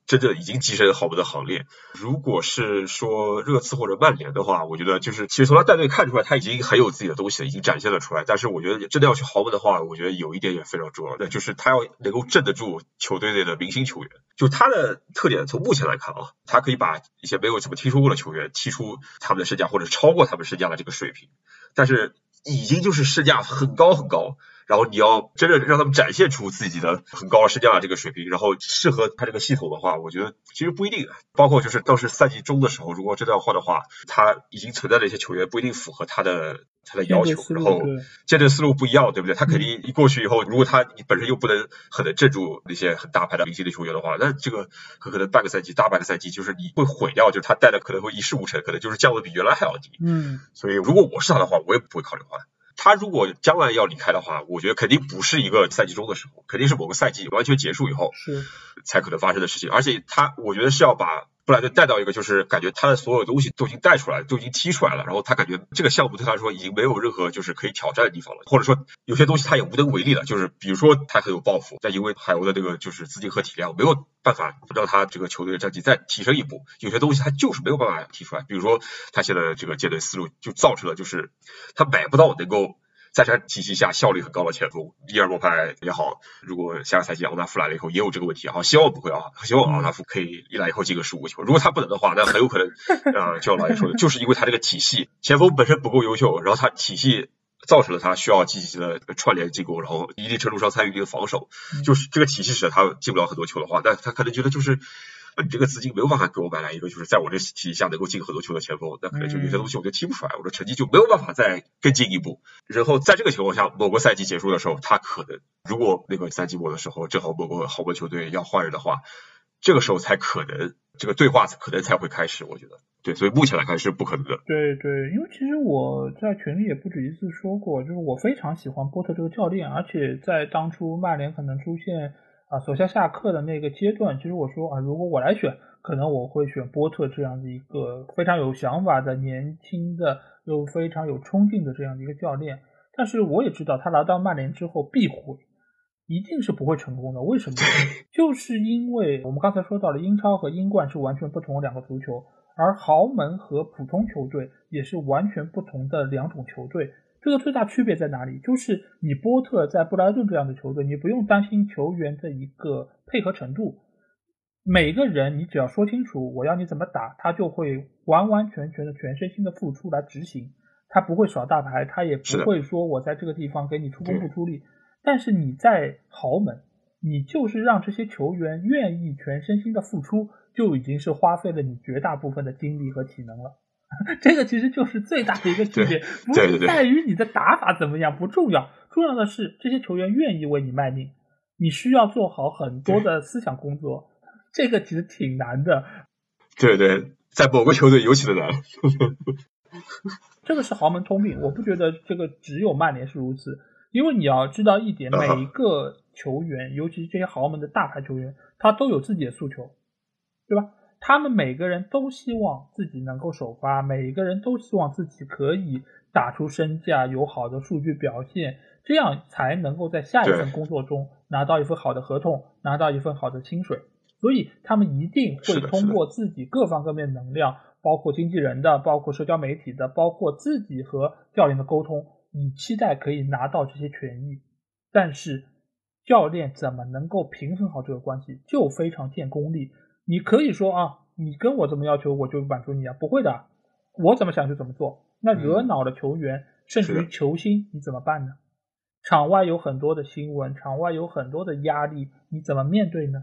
真的已经跻身豪门的行列。如果是说热刺或者曼联的话，我觉得就是其实从他带队看出来他已经很有自己的东西了，已经展现了出来，但是我觉得真的要去豪门的话，我觉得有一点也非常重要，那就是他要能够镇得住球队内的明星球员。就他的特点从目前来看啊，他可以把一些没有怎么听说过的球员踢出他们的身价或者超过他们身价的这个水平，但是已经就是身价很高很高，然后你要真的让他们展现出自己的很高的身价这个水平，然后适合他这个系统的话，我觉得其实不一定。包括就是当时赛季中的时候，如果真的要换的话，他已经存在的一些球员不一定符合他的要求，然后建队思路不一样，对不对？他肯定一过去以后，如果他本身又不能很能镇住那些很大牌的明星的球员的话，那这个很可能半个赛季大半个赛季就是你会毁掉，就是他带的可能会一事无成，可能就是降得比原来还要低。所以如果我是他的话，我也不会考虑换。他如果将来要离开的话，我觉得肯定不是一个赛季中的时候，肯定是某个赛季完全结束以后才可能发生的事情。而且他我觉得是要把布莱顿带到一个就是感觉他的所有东西都已经带出来，都已经踢出来了，然后他感觉这个项目对他来说已经没有任何就是可以挑战的地方了，或者说有些东西他也无能为力了，就是比如说他很有抱负，但因为海鸥的这个就是资金和体量没有办法让他这个球队的战绩再提升一步，有些东西他就是没有办法踢出来，比如说他现在这个建队思路就造成了就是他买不到能够在他体系下效率很高的前锋，伊尔莫派也好，如果下个赛季奥纳夫来了以后也有这个问题啊，希望不会啊，希望奥纳夫可以一来以后进个15个球，如果他不能的话，那很有可能就像老爷说的，就是因为他这个体系前锋本身不够优秀，然后他体系造成了他需要积极的串联进攻，然后一定程度上参与一定防守，就是这个体系使得他进不了很多球的话，那他可能觉得就是你这个资金没有办法给我买来一个就是在我这体系下能够进很多球的前锋，那可能就有些东西我就踢不出来，我的成绩就没有办法再更进一步。然后在这个情况下，某个赛季结束的时候，他可能如果那个赛季末的时候正好某个豪门球队要换人的话，这个时候才可能这个对话可能才会开始，我觉得对，所以目前来看是不可能的。对对，因为其实我在群里也不止一次说过，就是我非常喜欢波特这个教练，而且在当初曼联可能出现手下下课的那个阶段，其实我说如果我来选，可能我会选波特这样的一个非常有想法的、年轻的又非常有冲劲的这样的一个教练。但是我也知道他来到曼联之后必毁，一定是不会成功的。为什么？就是因为我们刚才说到了英超和英冠是完全不同的两个足球，而豪门和普通球队也是完全不同的两种球队。这个最大区别在哪里？就是你波特在布莱顿这样的球队，你不用担心球员的一个配合程度，每个人你只要说清楚我要你怎么打，他就会完完全全的全身心的付出来执行，他不会耍大牌，他也不会说我在这个地方给你出工不出力。但是你在豪门，你就是让这些球员愿意全身心的付出，就已经是花费了你绝大部分的精力和体能了。这个其实就是最大的一个区别，不是在于你的打法怎么样，不重要，重要的是这些球员愿意为你卖命，你需要做好很多的思想工作，这个其实挺难的。对对，在某个球队尤其的难。这个是豪门通病，我不觉得这个只有曼联是如此，因为你要知道一点，每一个球员，尤其这些豪门的大牌球员，他都有自己的诉求，对吧？他们每个人都希望自己能够首发，每个人都希望自己可以打出身价，有好的数据表现，这样才能够在下一份工作中拿到一份好的合同，拿到一份好的薪水。所以他们一定会通过自己各方各面能量，包括经纪人的，包括社交媒体的，包括自己和教练的沟通，以期待可以拿到这些权益。但是教练怎么能够平衡好这个关系，就非常见功力。你可以说你跟我怎么要求我就满足你啊，不会的，我怎么想就怎么做。那惹恼了球员甚至于球星，你怎么办呢？场外有很多的新闻，场外有很多的压力，你怎么面对呢？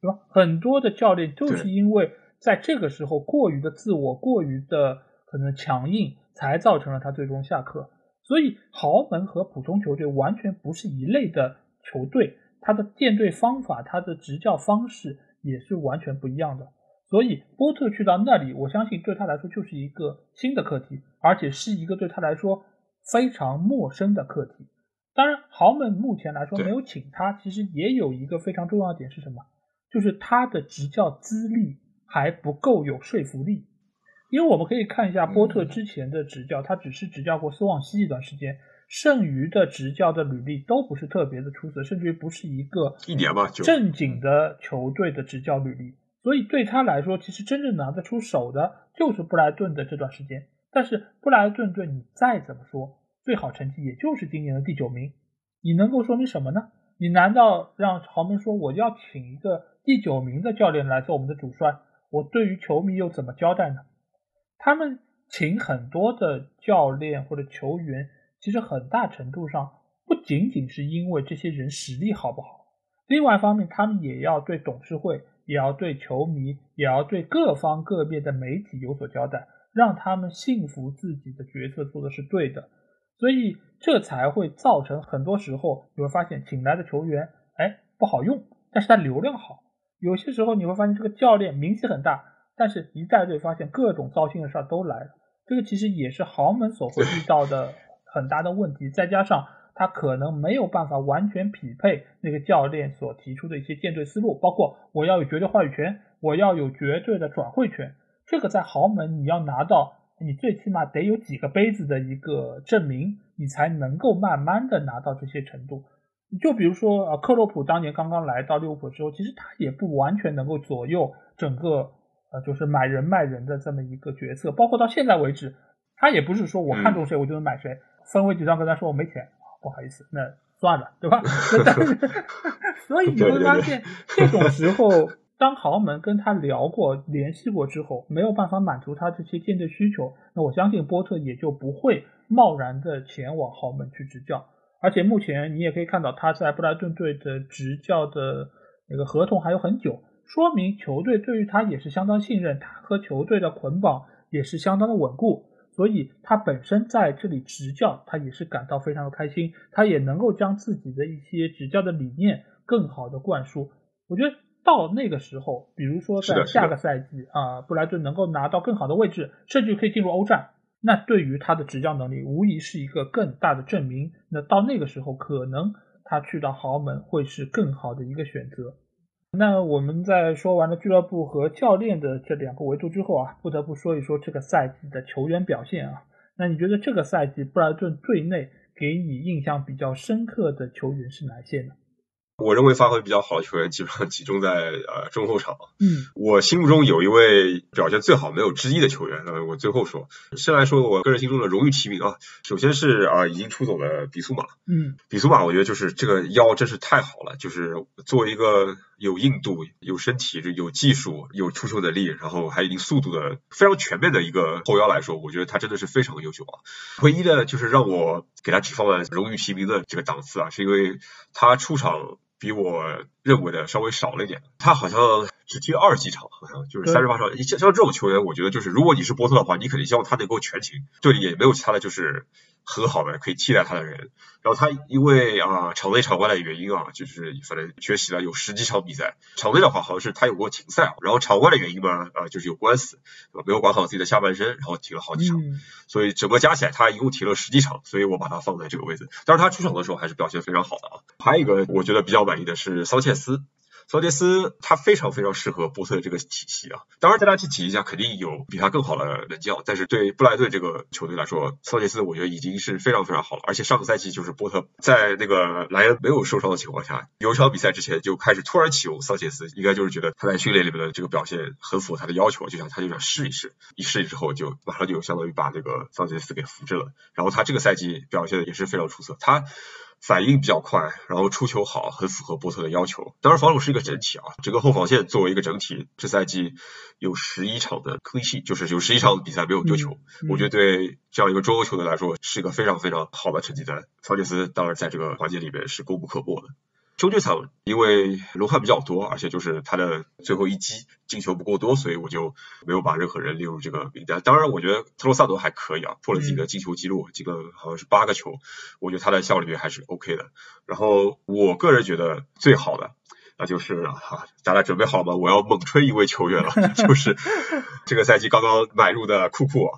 对吧？很多的教练就是因为在这个时候过于的自我，过于的可能强硬，才造成了他最终下课。所以豪门和普通球队完全不是一类的球队，他的建队方法，他的执教方式也是完全不一样的。所以波特去到那里，我相信对他来说就是一个新的课题，而且是一个对他来说非常陌生的课题。当然豪门目前来说没有请他，其实也有一个非常重要的点是什么？就是他的执教资历还不够有说服力。因为我们可以看一下波特之前的执教，他只是执教过斯旺西一段时间，剩余的执教的履历都不是特别的出色，甚至于不是一个正经的球队的执教履历，所以对他来说其实真正拿得出手的就是布莱顿的这段时间。但是布莱顿队你再怎么说最好成绩也就是今年的第9名，你能够说明什么呢？你难道让豪门说我要请一个第9名的教练来做我们的主帅，我对于球迷又怎么交代呢？他们请很多的教练或者球员，其实很大程度上不仅仅是因为这些人实力好不好，另外一方面他们也要对董事会，也要对球迷，也要对各方各面的媒体有所交代，让他们信服自己的决策做的是对的。所以这才会造成很多时候你会发现请来的球员不好用，但是他流量好。有些时候你会发现这个教练名气很大，但是一带队发现各种糟心的事都来了。这个其实也是豪门所会遇到的很大的问题，再加上他可能没有办法完全匹配那个教练所提出的一些建队思路，包括我要有绝对话语权，我要有绝对的转会权，这个在豪门你要拿到，你最起码得有几个杯子的一个证明，你才能够慢慢的拿到这些程度。就比如说克洛普当年刚刚来到利物浦之后，其实他也不完全能够左右整个就是买人卖人的这么一个决策，包括到现在为止他也不是说我看中谁我就能买谁，分会集团跟他说我没钱，不好意思那算了，对吧？所以你会发现这种时候当豪门跟他聊过联系过之后没有办法满足他这些建队需求，那我相信波特也就不会贸然的前往豪门去执教。而且目前你也可以看到他在布莱顿队的执教的那个合同还有很久，说明球队对于他也是相当信任，他和球队的捆绑也是相当的稳固，所以他本身在这里执教他也是感到非常的开心，他也能够将自己的一些执教的理念更好的灌输。我觉得到那个时候比如说在下个赛季布莱顿能够拿到更好的位置，甚至可以进入欧战，那对于他的执教能力无疑是一个更大的证明。那到那个时候可能他去到豪门会是更好的一个选择。那我们在说完了俱乐部和教练的这两个维度之后不得不说一说这个赛季的球员表现那你觉得这个赛季布莱顿队内给你印象比较深刻的球员是哪些呢？我认为发挥比较好的球员基本上集中在中后场。我心目中有一位表现最好没有之一的球员，我最后说。先来说我个人心中的荣誉提名首先是已经出走了比苏马。比苏马我觉得就是这个腰真是太好了，就是作为一个有硬度、有身体、有技术、有出球能力，然后还有一定速度的非常全面的一个后腰来说，我觉得他真的是非常优秀唯一的就是让我给他只放在荣誉提名的这个档次是因为他出场比我认为的稍微少了一点，他好像只踢20几场，好像就是38场。像这种球员，我觉得就是如果你是波特的话，你肯定希望他能够全勤，队里也没有其他的就是很好的可以替代他的人。然后他因为场内场外的原因就是反正缺席了有10几场比赛。场内的话好像是他有过停赛，然后场外的原因嘛就是有官司，没有管好自己的下半身，然后停了好几场。所以整个加起来他一共停了10几场，所以我把他放在这个位置。但是他出场的时候还是表现非常好的还有一个我觉得比较满意的是桑切斯他非常非常适合波特的这个体系当然在他这体系下肯定有比他更好的门将，但是对布莱顿这个球队来说，桑切斯我觉得已经是非常非常好了。而且上个赛季就是波特在那个莱恩没有受伤的情况下，有一场比赛之前就开始突然启用桑切斯，应该就是觉得他在训练里面的这个表现很符合他的要求，就想试一试。一试之后就马上就相当于把这个桑切斯给扶正了，然后他这个赛季表现的也是非常出色，他反应比较快，然后出球好，很符合波特的要求。当然防守是一个整体整个后防线作为一个整体，这赛季有11场的 clean sheet， 就是有11场比赛没有丢球我觉得对这样一个中欧球队来说是一个非常非常好的成绩单。桑切斯当然在这个环节里面是功不可没的。中距场因为轮换比较多，而且就是他的最后一击进球不够多，所以我就没有把任何人列入这个名单。当然我觉得特洛萨多还可以破了自己的进球记录，进了好像是8个球，我觉得他的效率还是 OK 的。然后我个人觉得最好的那就是大家准备好了吗？我要猛吹一位球员了就是这个赛季刚刚买入的库库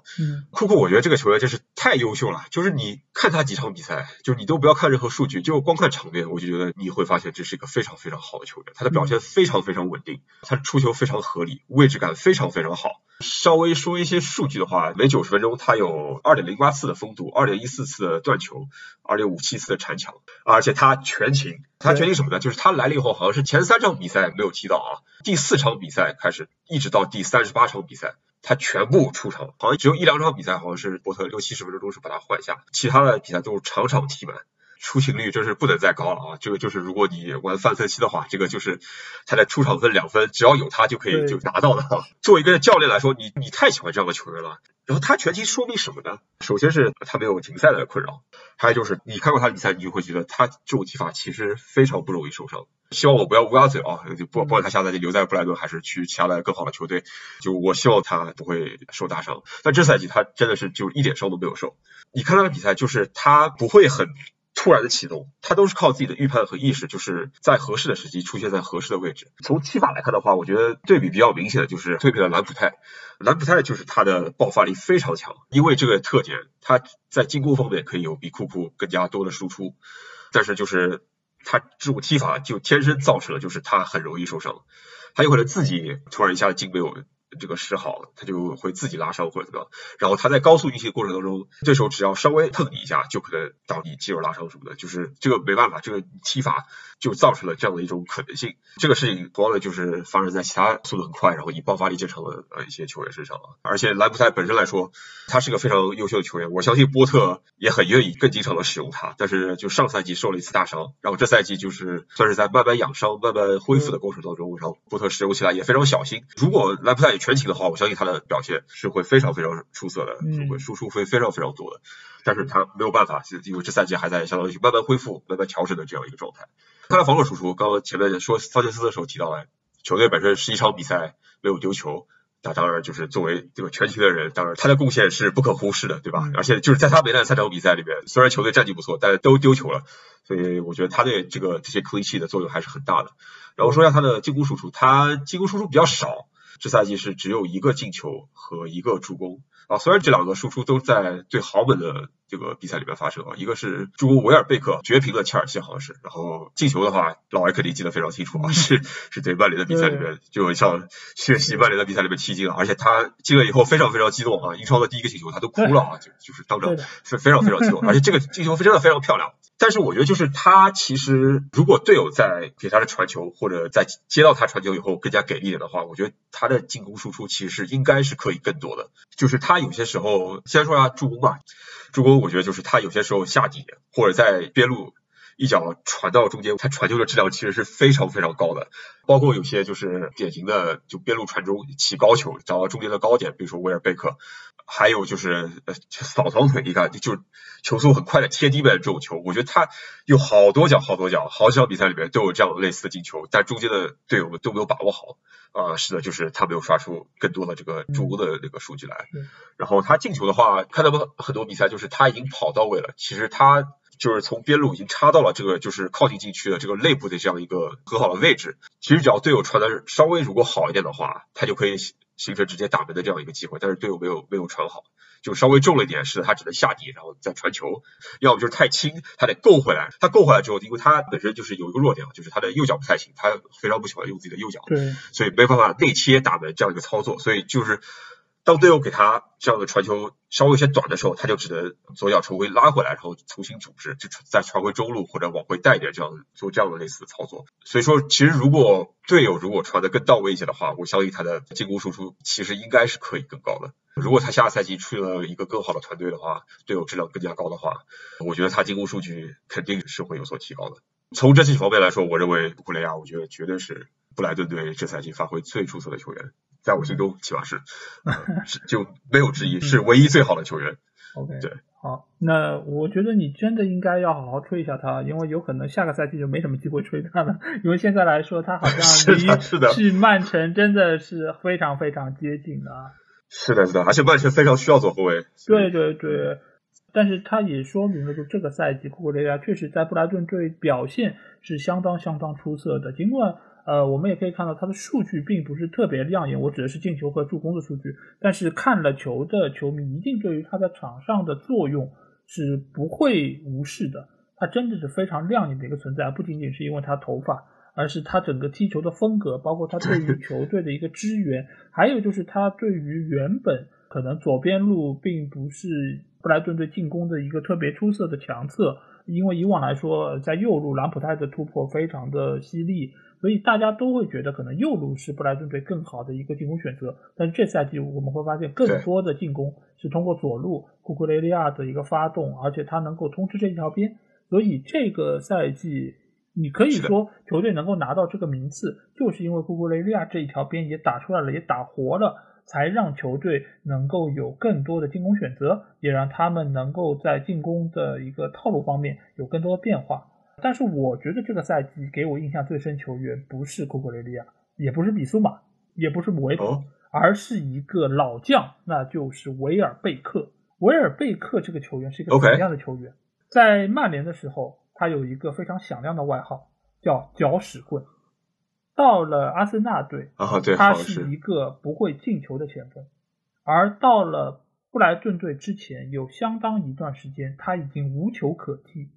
库库我觉得这个球员真是太优秀了，就是你看他几场比赛，就你都不要看任何数据，就光看场面，我就觉得你会发现这是一个非常非常好的球员。他的表现非常非常稳定，他的出球非常合理，位置感非常非常好，稍微说一些数据的话，每90分钟他有 2.08 次的封堵， 2.14 次的断球， 2.57 次的铲抢，而且他全勤。他全勤什么呢？就是他来了以后好像是前3场比赛没有踢到啊，第4场比赛开始一直到第38场比赛他全部出场，好像只有1-2场比赛好像是波特60-70分钟是把他换下，其他的比赛都是场场踢满。出勤率真是不能再高了啊！这个就是如果你玩范特西的话，这个就是他的出场分2分，只要有他就可以就拿到了啊。作为一个教练来说，你太喜欢这样的球员了。然后他全勤说明什么呢？首先是他没有停赛的困扰，还有就是你看过他的比赛，你就会觉得他这种踢法其实非常不容易受伤。希望我不要乌鸦嘴啊，就不管他下赛季留在布莱顿还是去其他的更好的球队，就我希望他不会受大伤。但这赛季他真的是就一点伤都没有受。你看他的比赛，就是他不会很突然的启动，他都是靠自己的预判和意识，就是在合适的时机出现在合适的位置。从踢法来看的话，我觉得对比比较明显的就是对比了兰普泰。兰普泰就是他的爆发力非常强，因为这个特点，他在进攻方面可以有比库库更加多的输出，但是就是他这种踢法就天生造成了就是他很容易受伤，他有可能自己突然一下进没有这个失好，他就会自己拉伤或者怎么样。然后他在高速运行过程当中，对手只要稍微碰你一下就可能导致肌肉拉伤什么的，就是这个没办法，这个踢法就造成了这样的一种可能性。这个事情主要的就是发生在其他速度很快然后以爆发力见长的一些球员身上了。而且莱布塞本身来说，他是个非常优秀的球员，我相信波特也很愿意更经常的使用他，但是就上赛季受了一次大伤，然后这赛季就是算是在慢慢养伤慢慢恢复的过程当中，然后波特使用起来也非常小心。如果莱布塞全勤的话，我相信他的表现是会非常非常出色的，会输出会非常非常多的。但是他没有办法，因为这赛季还在相当于慢慢恢复慢慢调整的这样一个状态。他的防守输出，刚刚前面说桑切斯的时候提到了，球队本身11场比赛没有丢球，那当然就是作为这个全勤的人，当然他的贡献是不可忽视的，对吧？而且就是在他没来3场比赛里面，虽然球队战绩不错，但都丢球了，所以我觉得他对这些 clean sheet 的作用还是很大的。然后说一下他的进攻输出，他进攻输出比较少，这赛季是只有1个进球和1个助攻啊，虽然这2个输出都在对豪门的这个比赛里面发生啊，一个是助攻维尔贝克绝平了切尔西好像是，然后进球的话老艾肯定记得非常清楚啊，是对曼联的比赛里面就像学习曼联的比赛里面踢进了，而且他进了以后非常非常激动啊，英超的第1个进球他都哭了啊，就是当场非常非常激动，而且这个进球真的非常漂亮。但是我觉得就是他其实如果队友在给他的传球或者在接到他传球以后更加给力一点的话，我觉得他的进攻输出其实应该是可以更多的。就是他有些时候先说一下助攻吧，助攻我觉得就是他有些时候下底或者在边路一脚传到中间，他传球的质量其实是非常非常高的，包括有些就是典型的就边路传中起高球找到中间的高点，比如说威尔贝克，还有就是扫堂腿，你看就球速很快的贴地面这种球，我觉得他有好多脚好几场比赛里面都有这样类似的进球，但中间的队友们都没有把握好啊，是的，就是他没有刷出更多的这个助攻的那个数据来。然后他进球的话，看到很多比赛就是他已经跑到位了，其实他就是从边路已经插到了这个就是靠近禁区的这个内部的这样一个很好的位置，其实只要队友传的稍微如果好一点的话，他就可以形成直接打门的这样一个机会，但是队友没有传好，就稍微重了一点，是他只能下底然后再传球，要么就是太轻他得够回来，他够回来之后因为他本身就是有一个弱点，就是他的右脚不太行，他非常不喜欢用自己的右脚，所以没办法内切打门这样一个操作，所以就是当队友给他这样的传球稍微有些短的时候，他就只能左脚重回拉回来，然后重新组织，就再传回中路或者往回带一点，这样做这样的类似的操作。所以说，其实如果队友如果传得更到位一些的话，我相信他的进攻输出其实应该是可以更高的。如果他下赛季去了一个更好的团队的话，队友质量更加高的话，我觉得他进攻数据肯定是会有所提高的。从这些方面来说，我认为布雷亚，我觉得绝对是布莱顿队这赛季发挥最出色的球员。在我心中起码是就没有之一，是唯一最好的球员。OK， 对，好，那我觉得你真的应该要好好吹一下他，因为有可能下个赛季就没什么机会吹他了，因为现在来说他好像离去曼城真的是非常非常接近的。是的，而且曼城非常需要左后卫。对，但是他也说明了，就这个赛季库库雷拉确实在布莱顿队表现是相当出色的，尽管我们也可以看到他的数据并不是特别亮眼，我指的是进球和助攻的数据，但是看了球的球迷一定对于他在场上的作用是不会无视的，他真的是非常亮眼的一个存在，不仅仅是因为他头发，而是他整个踢球的风格，包括他对于球队的一个支援，还有就是他对于原本可能左边路并不是布莱顿队进攻的一个特别出色的强侧，因为以往来说在右路兰普泰的突破非常的犀利，所以大家都会觉得可能右路是布莱顿队更好的一个进攻选择，但是这赛季我们会发现更多的进攻是通过左路库库雷利亚的一个发动，而且他能够通吃这条边，所以这个赛季你可以说球队能够拿到这个名次，就是因为库库雷利亚这一条边也打出来了，也打活了，才让球队能够有更多的进攻选择，也让他们能够在进攻的一个套路方面有更多的变化。但是我觉得这个赛季给我印象最深球员不是库库雷利亚，也不是比苏马，也不是姆维普，而是一个老将，那就是维尔贝克。维尔贝克这个球员是一个什么样的球员？在曼联的时候他有一个非常响亮的外号叫搅屎棍，到了阿森纳队他是一个不会进球的前锋，而到了布莱顿队之前有相当一段时间他已经无球可踢，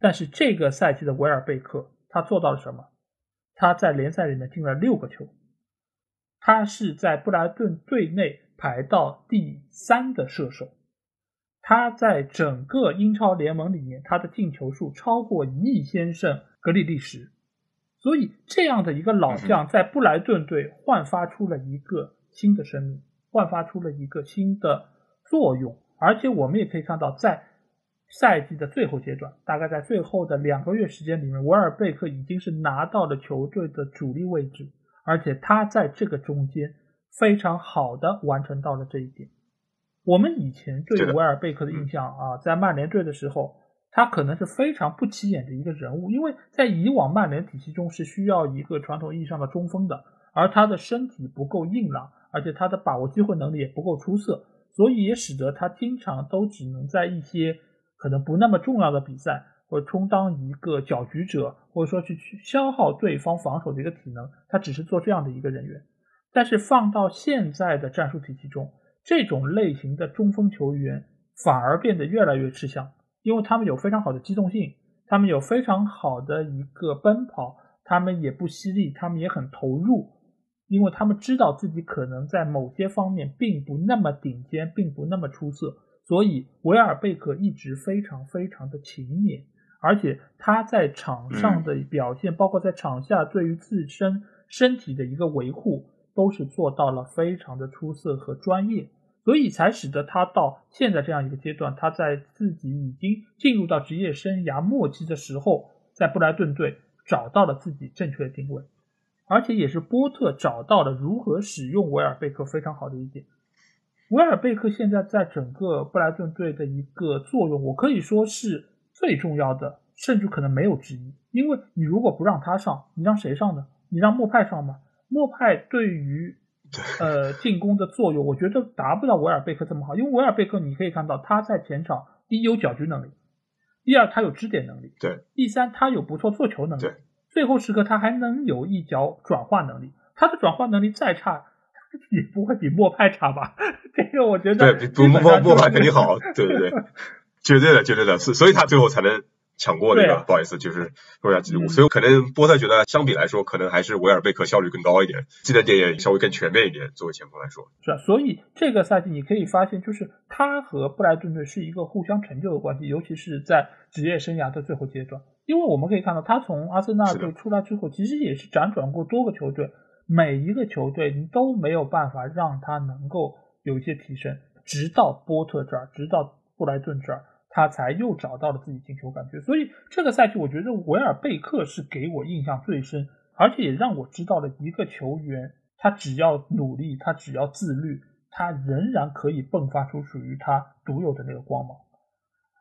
但是这个赛季的维尔贝克他做到了什么？他在联赛里面进了6个球，他是在布莱顿队内排到第3的射手，他在整个英超联盟里面他的进球数超过1亿先生格里利什，所以这样的一个老将在布莱顿队焕发出了一个新的生命，焕发出了一个新的作用。而且我们也可以看到在赛季的最后阶段，大概在最后的2个月时间里面，维尔贝克已经是拿到了球队的主力位置，而且他在这个中间非常好的完成到了这一点。我们以前对维尔贝克的印象啊，在曼联队的时候他可能是非常不起眼的一个人物，因为在以往曼联体系中是需要一个传统意义上的中锋的，而他的身体不够硬朗，而且他的把握机会能力也不够出色，所以也使得他经常都只能在一些可能不那么重要的比赛或充当一个搅局者，或者说去消耗对方防守的一个体能，他只是做这样的一个人员。但是放到现在的战术体系中，这种类型的中锋球员反而变得越来越吃香，因为他们有非常好的机动性，他们有非常好的一个奔跑，他们也不犀利，他们也很投入，因为他们知道自己可能在某些方面并不那么顶尖，并不那么出色，所以维尔贝克一直非常非常的勤勉，而且他在场上的表现，包括在场下对于自身身体的一个维护，都是做到了非常的出色和专业，所以才使得他到现在这样一个阶段，他在自己已经进入到职业生涯末期的时候，在布莱顿队找到了自己正确的定位，而且也是波特找到了如何使用维尔贝克非常好的一点。维尔贝克现在在整个布莱顿队的一个作用，我可以说是最重要的，甚至可能没有之一，因为你如果不让他上，你让谁上呢？你让莫派上吗？莫派对于进攻的作用我觉得达不到维尔贝克这么好，因为维尔贝克你可以看到他在前场第一有搅局能力，第2他有支点能力，对，第3他有不错做球能力，最后时刻他还能有一脚转化能力，他的转化能力再差也不会比莫派差吧，这个我觉得对比莫派肯定好，对不对？绝对的，绝对的，所以他最后才能抢过那个，不好意思，就是说一下记录。所以可能波特觉得相比来说可能还是维尔贝克效率更高一点，技能点也稍微更全面一点，作为前锋来说是啊。所以这个赛季你可以发现，就是他和布莱顿队是一个互相成就的关系，尤其是在职业生涯的最后阶段，因为我们可以看到他从阿森纳队出来之后其实也是辗转过多个球队，每一个球队你都没有办法让他能够有一些提升，直到波特这儿，直到布莱顿这儿，他才又找到了自己进球感觉。所以这个赛季我觉得维尔贝克是给我印象最深，而且也让我知道了一个球员他只要努力，他只要自律，他仍然可以迸发出属于他独有的那个光芒。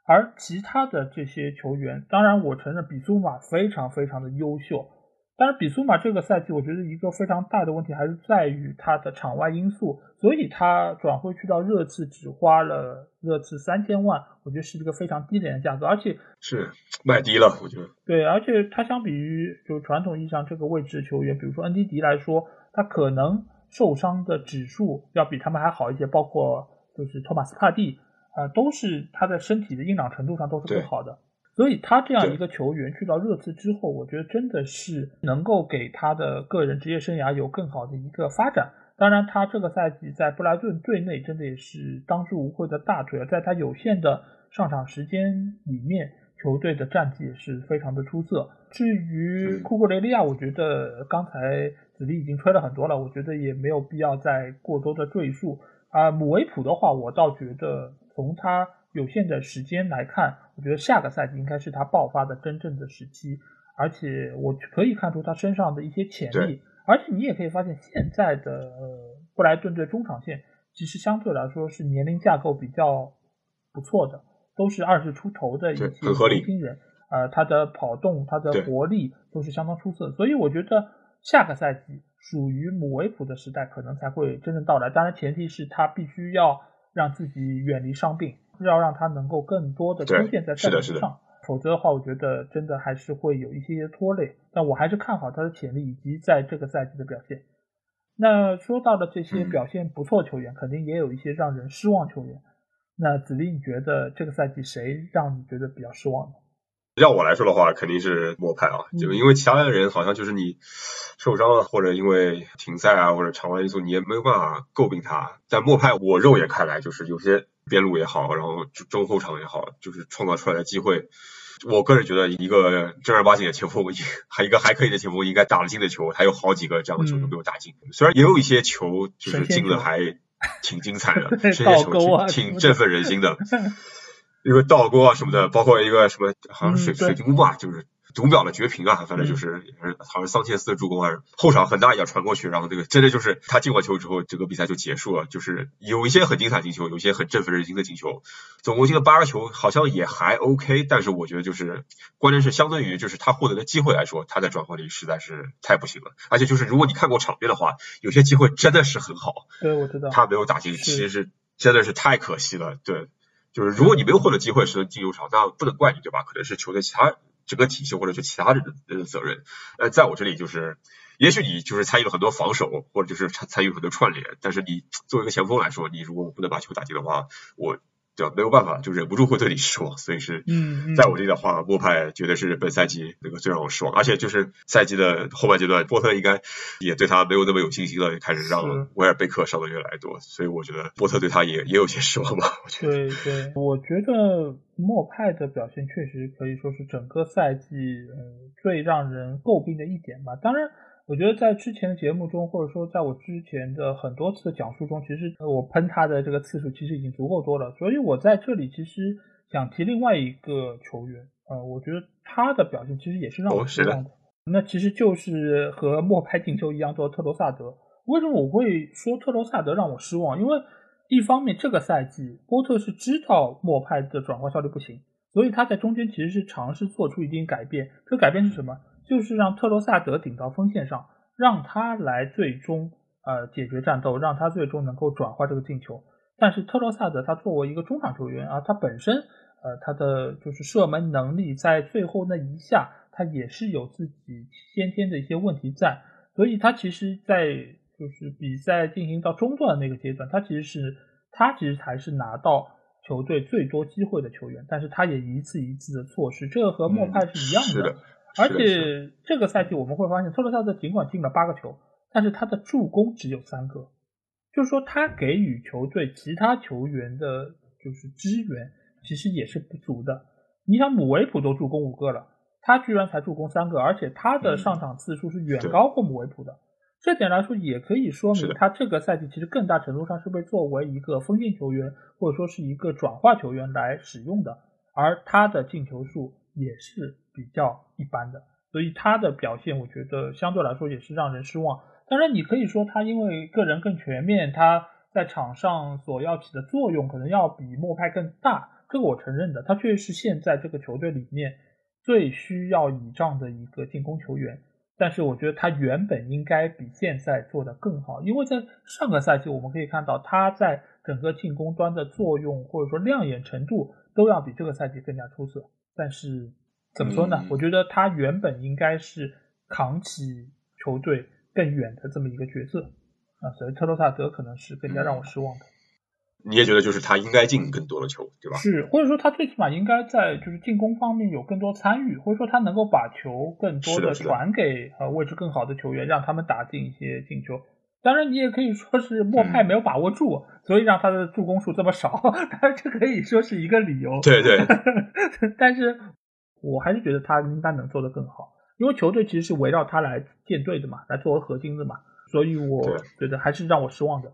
而其他的这些球员，当然我承认比苏马非常非常的优秀，但是比苏马这个赛季我觉得一个非常大的问题还是在于他的场外因素，所以他转会去到热刺只花了热刺3000万，我觉得是一个非常低廉的价格，而且是卖低了我觉得。对，而且他相比于就传统意义上这个位置球员比如说恩迪迪来说，他可能受伤的指数要比他们还好一些，包括就是托马斯帕蒂都是他在身体的硬朗程度上都是更好的，所以他这样一个球员去到热刺之后，我觉得真的是能够给他的个人职业生涯有更好的一个发展。当然他这个赛季在布莱顿队内真的也是当之无愧的大腿，在他有限的上场时间里面，球队的战绩也是非常的出色。至于库库雷利亚，我觉得刚才子力已经吹了很多了，我觉得也没有必要再过多的赘述啊。姆维普的话，我倒觉得从他有限的时间来看，我觉得下个赛季应该是他爆发的真正的时期，而且我可以看出他身上的一些潜力。而且你也可以发现现在的布莱顿队中场线其实相对来说是年龄架构比较不错的，都是20出头的一些年轻人，他的跑动他的活力都是相当出色，所以我觉得下个赛季属于姆维普的时代可能才会真正到来。当然前提是他必须要让自己远离伤病，要让他能够更多的出现在赛场上，否则的话我觉得真的还是会有一些拖累，但我还是看好他的潜力以及在这个赛季的表现。那说到了这些表现不错球员，肯定也有一些让人失望球员，那子立你觉得这个赛季谁让你觉得比较失望呢？让我来说的话肯定是莫派啊，就因为其他的人好像就是你受伤了或者因为停赛啊或者场外因素你也没有办法诟病他，但莫派我肉眼看来就是有些边路也好然后中后场也好就是创造出来的机会，我个人觉得一个正儿八经的前锋还一个还可以的前锋应该打了进的球，还有好几个这样的球都没有打进，虽然也有一些球就是进了还挺精彩的这些球挺振奋人心的因为倒钩啊什么的，包括一个什么好像水晶吧就是读秒的绝平啊，反正就是好像桑切斯的助攻啊，后场很大一脚传过去，然后这个真的就是他进过球之后这个比赛就结束了，就是有一些很精彩进球，有一些很振奋人心的进球，总共进了8个球好像也还 OK， 但是我觉得就是关键是相对于就是他获得的机会来说，他在转换率实在是太不行了，而且就是如果你看过场面的话，有些机会真的是很好，对我知道他没有打进其实是真的是太可惜了，对就是如果你没有获得机会是进入场，那不能怪你对吧，可能是球队其他整个体系或者是其他人的责任，在我这里就是也许你就是参与了很多防守或者就是参与很多串联，但是你作为一个前锋来说，你如果不能把球打进的话，我对吧没有办法就忍不住会对你失望，所以是在我这里的话莫派绝对是本赛季那个最让我失望，而且就是赛季的后半阶段波特应该也对他没有那么有信心了，也开始让维尔贝克上的越来越多，所以我觉得波特对他也有些失望吧，我觉得对我觉得莫派的表现确实可以说是整个赛季最让人诟病的一点吧。当然我觉得在之前的节目中或者说在我之前的很多次的讲述中，其实我喷他的这个次数其实已经足够多了，所以我在这里其实想提另外一个球员，我觉得他的表现其实也是让我失望的，那其实就是和莫派进球一样的特罗萨德。为什么我会说特罗萨德让我失望，因为一方面这个赛季波特是知道莫派的转换效率不行，所以他在中间其实是尝试做出一定改变，这改变是什么，就是让特罗萨德顶到锋线上，让他来最终解决战斗，让他最终能够转化这个进球。但是特罗萨德他作为一个中场球员啊，他本身他的就是射门能力在最后那一下他也是有自己先天的一些问题在，所以他其实在就是比赛进行到中段那个阶段，他其实才是拿到球队最多机会的球员，但是他也一次一次的错失，这个和莫派是一样的。而且这个赛季我们会发现特罗萨德尽管进了8个球，但是他的助攻只有3个，就是说他给予球队其他球员的就是支援其实也是不足的。你想姆维普都助攻5个了，他居然才助攻3个，而且他的上场次数是远高过姆维普的，这点来说也可以说明他这个赛季其实更大程度上是被作为一个锋线球员或者说是一个转化球员来使用的，而他的进球数也是比较一般的，所以他的表现我觉得相对来说也是让人失望。当然你可以说他因为个人更全面，他在场上所要起的作用可能要比莫派更大，这个我承认的，他确实是现在这个球队里面最需要倚仗的一个进攻球员，但是我觉得他原本应该比现在做得更好，因为在上个赛季我们可以看到他在整个进攻端的作用或者说亮眼程度都要比这个赛季更加出色，但是怎么说呢，我觉得他原本应该是扛起球队更远的这么一个角色，所以特罗萨德可能是更加让我失望的。你也觉得就是他应该进更多的球，对吧？是，或者说他最起码应该在就是进攻方面有更多参与，或者说他能够把球更多的传给位置更好的球员，让他们打进一些进球。当然你也可以说是莫派没有把握住，所以让他的助攻数这么少，当然这可以说是一个理由。对对但是我还是觉得他应该能做得更好，因为球队其实是围绕他来建队的嘛，来作为核心的嘛，所以我觉得还是让我失望的。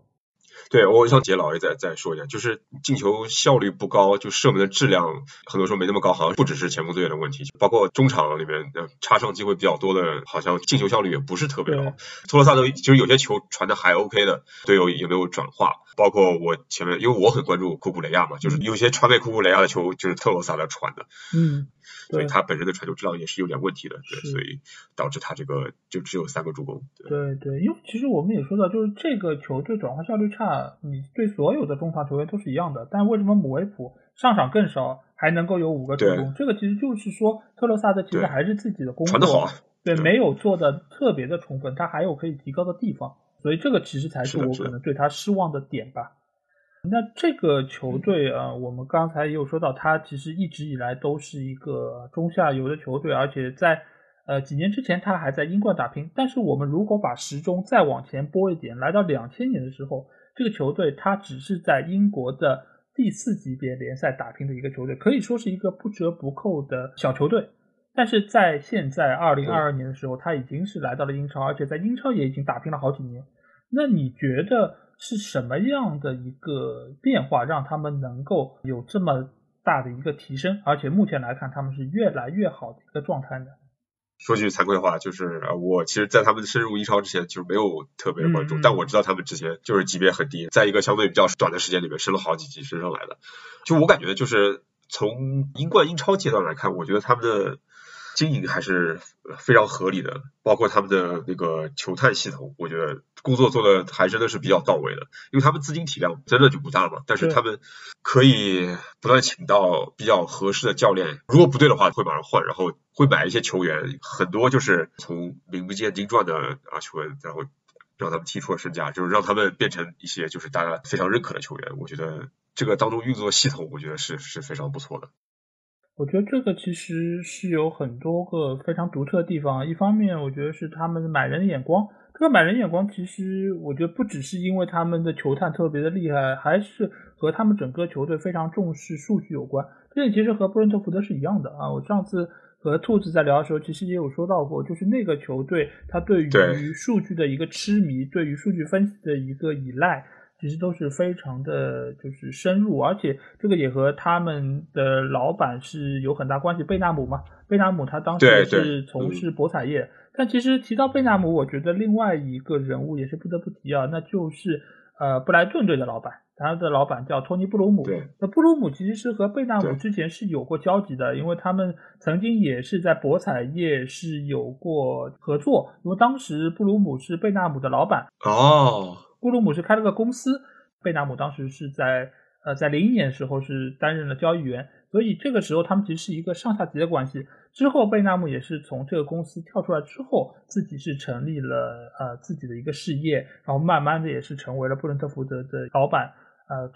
对，我想杰老爷再说一下，就是进球效率不高，就射门的质量很多时候没那么高，好像不只是前锋队员的问题，包括中场里面插上机会比较多的，好像进球效率也不是特别好。托罗萨德其实有些球传的还 OK 的，队友也没有转化。包括我前面，因为我很关注库库雷亚嘛，就是有些传给库库雷亚的球就是特罗萨德传的，所以他本身的传球质量也是有点问题的，对，所以导致他这个就只有3个助攻。 对，因为其实我们也说到，就是这个球队转化效率差，你对所有的中场球员都是一样的，但为什么姆维普上场更少还能够有5个助攻，这个其实就是说特罗萨德其实还是自己的工作传得好，对，没有做的特别的充分，他还有可以提高的地方，所以这个其实才是我可能对他失望的点吧。那这个球队我们刚才也有说到，他其实一直以来都是一个中下游的球队，而且在几年之前他还在英冠打拼，但是我们如果把时钟再往前拨一点，来到2000年的时候，这个球队他只是在英国的第4级别联赛打拼的一个球队，可以说是一个不折不扣的小球队。但是在现在2022年的时候，他已经是来到了英超，而且在英超也已经打拼了好几年。那你觉得是什么样的一个变化让他们能够有这么大的一个提升，而且目前来看他们是越来越好的一个状态呢？说句惭愧话，就是我其实在他们深入英超之前就是没有特别关注，但我知道他们之前就是级别很低，在一个相对比较短的时间里面升了好几级升上来的。就我感觉就是从英冠英超阶段来看，我觉得他们的经营还是非常合理的，包括他们的那个球探系统，我觉得工作做的还真的是比较到位的，因为他们资金体量真的就不大嘛，但是他们可以不断请到比较合适的教练，如果不对的话会马上换，然后会买一些球员，很多就是从名不见经传的球员，然后让他们踢出了身价，就是让他们变成一些就是大家非常认可的球员。我觉得这个当中运作系统，我觉得是非常不错的。我觉得这个其实是有很多个非常独特的地方，一方面我觉得是他们买人的眼光，这个买人眼光其实我觉得不只是因为他们的球探特别的厉害，还是和他们整个球队非常重视数据有关，这点其实和布伦特福德是一样的啊。我上次和兔子在聊的时候其实也有说到过，就是那个球队他对于数据的一个痴迷，对于数据分析的一个依赖其实都是非常的就是深入，而且这个也和他们的老板是有很大关系，贝纳姆嘛，贝纳姆他当时是从事博彩业，但其实提到贝纳姆，我觉得另外一个人物也是不得不提啊，那就是布莱顿队的老板，他的老板叫托尼布鲁姆。那布鲁姆其实是和贝纳姆之前是有过交集的，因为他们曾经也是在博彩业是有过合作，因为当时布鲁姆是贝纳姆的老板哦。布鲁姆是开了个公司，贝纳姆当时是在01年的时候是担任了交易员，所以这个时候他们其实是一个上下级的关系。之后贝纳姆也是从这个公司跳出来之后，自己是成立了自己的一个事业，然后慢慢的也是成为了布伦特福德的老板，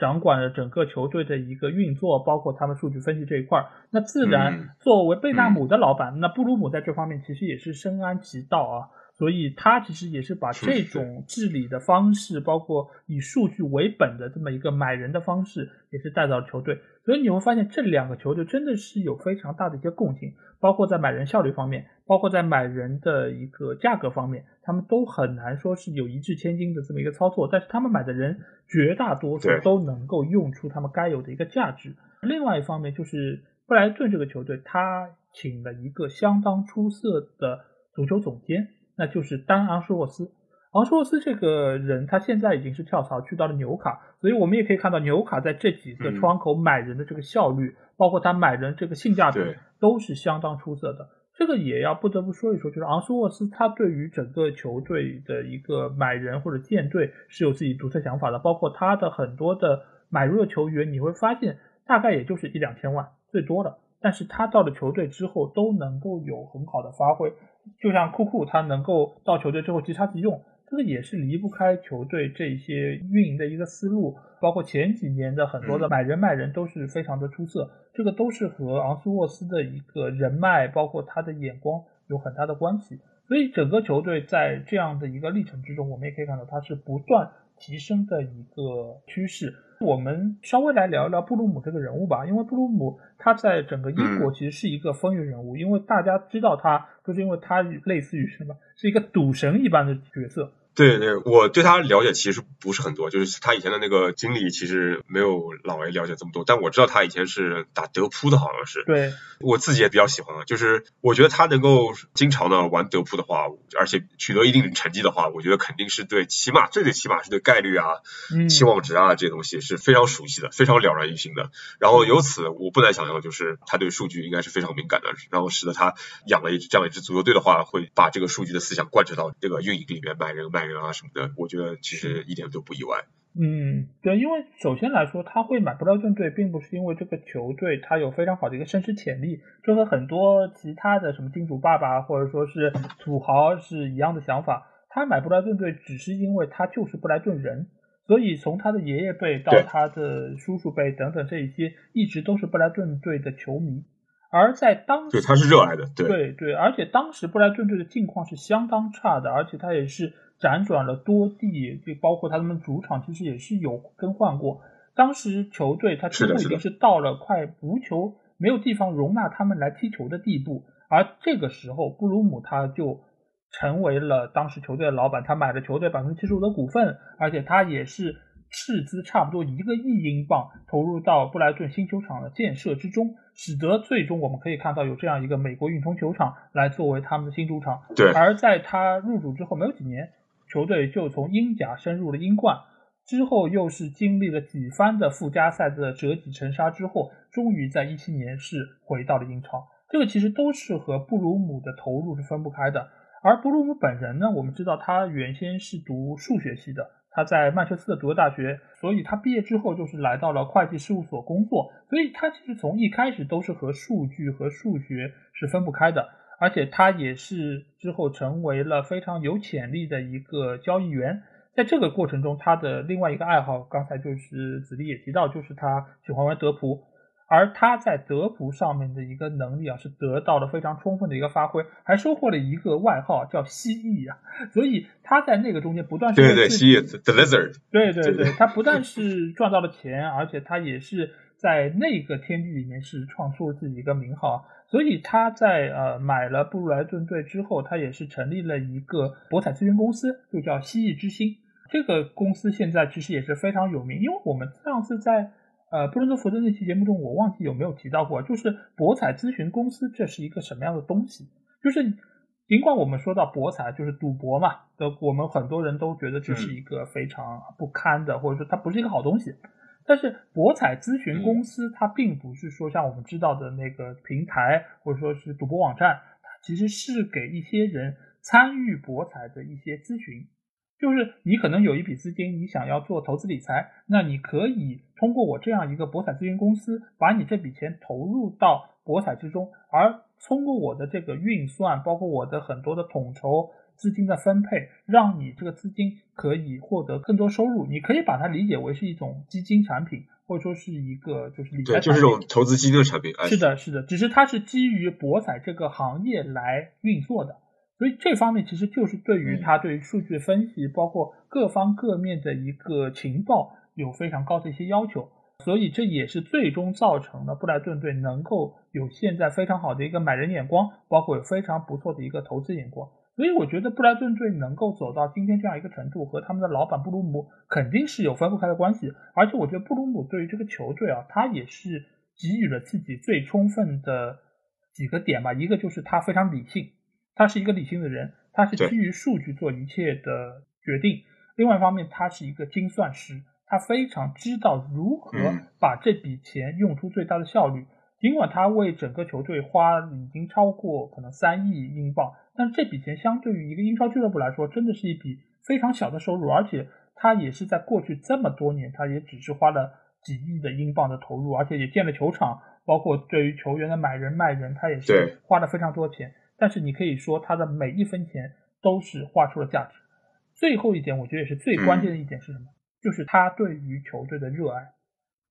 掌管了整个球队的一个运作，包括他们数据分析这一块。那自然作为贝纳姆的老板，那布鲁姆在这方面其实也是深谙其道啊，所以他其实也是把这种治理的方式，包括以数据为本的这么一个买人的方式也是带到了球队，所以你会发现这两个球队真的是有非常大的一些共性，包括在买人效率方面，包括在买人的一个价格方面，他们都很难说是有一掷千金的这么一个操作，但是他们买的人绝大多数都能够用出他们该有的一个价值。另外一方面就是布莱顿这个球队，他请了一个相当出色的足球总监，那就是丹·昂施沃斯。昂施沃斯这个人他现在已经是跳槽去到了纽卡，所以我们也可以看到纽卡在这几个窗口买人的这个效率，包括他买人这个性价比都是相当出色的。这个也要不得不说一说，就是昂施沃斯他对于整个球队的一个买人或者建队是有自己独特想法的，包括他的很多的买入的球员你会发现大概也就是1-2千万最多了，但是他到了球队之后都能够有很好的发挥，就像库库他能够到球队之后即插即用，这个也是离不开球队这些运营的一个思路，包括前几年的很多的买人都是非常的出色，这个都是和昂斯沃斯的一个人脉包括他的眼光有很大的关系。所以整个球队在这样的一个历程之中，我们也可以看到它是不断提升的一个趋势。我们稍微来聊一聊布鲁姆这个人物吧，因为布鲁姆他在整个英国其实是一个风云人物，因为大家知道他就是因为他类似于什么是一个赌神一般的角色。对，我对他了解其实不是很多，就是他以前的那个经历其实没有老 A 了解这么多，但我知道他以前是打德扑的，好像是。对，我自己也比较喜欢，就是我觉得他能够经常的玩德扑的话，而且取得一定成绩的话，我觉得肯定是对，起码最起码是对概率啊、期望值啊这些东西是非常熟悉的，非常了然于心的。然后由此我不难想象，就是他对数据应该是非常敏感的，然后使得他养了这样一支足球队的话，会把这个数据的思想贯彻到这个运营里面，买人啊什么的，我觉得其实一点都不意外。对，因为首先来说，他会买不到正队，并不是因为这个球队他有非常好的一个升值潜力，就和很多其他的什么金主爸爸或者说是土豪是一样的想法。他买不到正队，只是因为他就是布莱顿人，所以从他的爷爷辈到他的叔叔辈等等这一些，一直都是布莱顿队的球迷。而在当时，对，他是热爱的，对，而且当时布莱顿队的境况是相当差的，而且他也是。辗转了多地，就包括他们主场其实也是有更换过。当时球队他几乎已经是到了快无球没有地方容纳他们来踢球的地步，而这个时候布鲁姆他就成为了当时球队的老板，他买了球队 75% 的股份，而且他也是斥资差不多1亿英镑投入到布莱顿新球场的建设之中，使得最终我们可以看到有这样一个美国运通球场来作为他们的新主场。对，而在他入主之后没有几年，球队就从英甲升入了英冠，之后又是经历了几番的附加赛的折戟沉沙之后，终于在17年是回到了英超。这个其实都是和布鲁姆的投入是分不开的。而布鲁姆本人呢，我们知道他原先是读数学系的，他在曼彻斯特读大学，所以他毕业之后就是来到了会计事务所工作，所以他其实从一开始都是和数据和数学是分不开的。而且他也是之后成为了非常有潜力的一个交易员。在这个过程中，他的另外一个爱好刚才就是子立也提到，就是他喜欢玩德扑，而他在德扑上面的一个能力啊，是得到了非常充分的一个发挥，还收获了一个外号叫蜥蜴啊。所以他在那个中间不断是蜥蜴 The Lizard， 对，他不但是赚到了钱，而且他也是在那个天地里面是创出自己一个名号。所以他在买了布莱顿队之后，他也是成立了一个博彩咨询公司，就叫蜥蜴之星。这个公司现在其实也是非常有名，因为我们上次在布伦特福德那期节目中，我忘记有没有提到过，就是博彩咨询公司这是一个什么样的东西。就是尽管我们说到博彩就是赌博嘛，我们很多人都觉得这是一个非常不堪的，或者说它不是一个好东西。但是博彩咨询公司它并不是说像我们知道的那个平台或者说是赌博网站，它其实是给一些人参与博彩的一些咨询。就是你可能有一笔资金，你想要做投资理财，那你可以通过我这样一个博彩咨询公司把你这笔钱投入到博彩之中，而通过我的这个运算包括我的很多的统筹资金的分配，让你这个资金可以获得更多收入。你可以把它理解为是一种基金产品，或者说是一个就是理财产品，对，就是这种投资基金的产品。是的，只是它是基于博彩这个行业来运作的，所以这方面其实就是对于它对于数据分析包括各方各面的一个情报有非常高的一些要求。所以这也是最终造成了布莱顿队能够有现在非常好的一个买人眼光，包括有非常不错的一个投资眼光。所以我觉得布莱顿队能够走到今天这样一个程度，和他们的老板布鲁姆肯定是有分不开的关系。而且我觉得布鲁姆对于这个球队啊，他也是给予了自己最充分的几个点吧。一个就是他非常理性，他是一个理性的人，他是基于数据做一切的决定。另外一方面，他是一个精算师，他非常知道如何把这笔钱用出最大的效率。尽管他为整个球队花已经超过可能3亿英镑，但这笔钱相对于一个英超俱乐部来说真的是一笔非常小的收入。而且他也是在过去这么多年，他也只是花了几亿的英镑的投入，而且也建了球场，包括对于球员的买人卖人，他也是花了非常多钱。但是你可以说他的每一分钱都是花出了价值。最后一点我觉得也是最关键的一点是什么，就是他对于球队的热爱。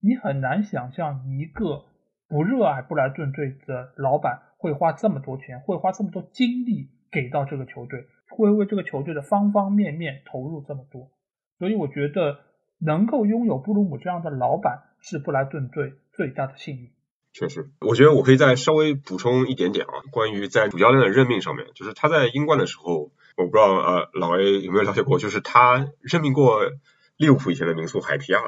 你很难想象一个不热爱布莱顿队的老板会花这么多钱，会花这么多精力给到这个球队，会为这个球队的方方面面投入这么多。所以我觉得能够拥有布鲁姆这样的老板是布莱顿队最大的幸运。确实，我觉得我可以再稍微补充一点点啊，关于在主教练的任命上面，就是他在英冠的时候，我不知道老 A 有没有了解过，就是他任命过利物浦以前的名宿海皮亚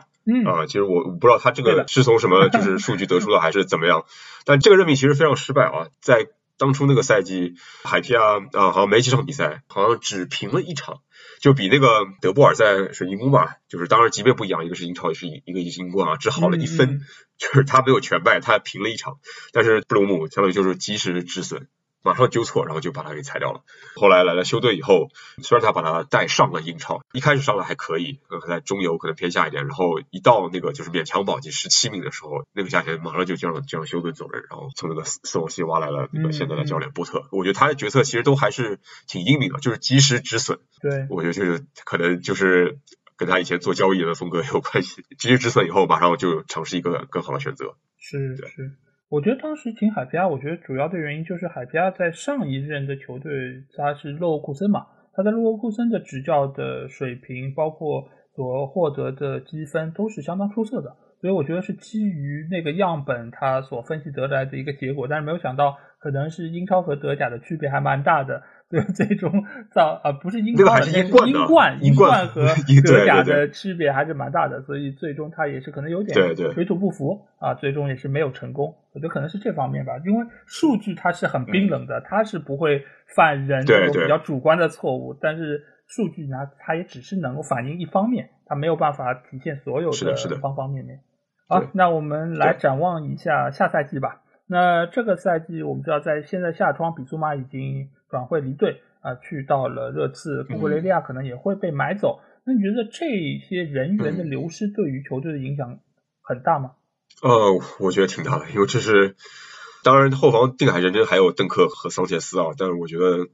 其实我不知道他这个是从什么就是数据得出的还是怎么样，但这个任命其实非常失败啊。在当初那个赛季，海皮亚好像没几场比赛，好像只平了一场，就比那个德布尔在水晶宫吧，就是当然级别不一样，一个是英超，一个是英冠啊，只好了一分就是他没有全败，他平了一场，但是布鲁姆相当于就是及时止损，马上纠错，然后就把他给裁掉了。后来来了休队以后，虽然他把他带上了英超，一开始上了还可以，在中游可能偏下一点，然后一到那个就是勉强保级17名的时候，那个夏天马上就这样休顿走人，然后从那个斯旺西挖来了那个现在的教练波特。我觉得他的决策其实都还是挺英明的，就是及时止损。对，我觉得就是可能就是跟他以前做交易的风格有关系，及时止损以后马上就尝试一个更好的选择。是，是。我觉得当时请海皮亚，我觉得主要的原因就是海皮亚在上一任的球队他是洛沃库森嘛，他在洛沃库森的执教的水平包括所获得的积分都是相当出色的，所以我觉得是基于那个样本他所分析得来的一个结果，但是没有想到可能是英超和德甲的区别还蛮大的，对这种不是英超的，是英冠和德甲的区别还是蛮大的，所以最终他也是可能有点水土不服啊，最终也是没有成功。我觉得可能是这方面吧，因为数据它是很冰冷的，它是不会犯人这种比较主观的错误，但是数据呢，它也只是能够反映一方面，它没有办法体现所有的方方面面。好，那我们来展望一下下赛季吧。那这个赛季我们知道在现在夏窗比苏马已经转会离队去到了热刺，库库雷利亚可能也会被买走，那你觉得这些人员的流失对于球队的影响很大吗？我觉得挺大的，因为这是当然后防定海神针还有邓克和桑切斯啊，但是我觉得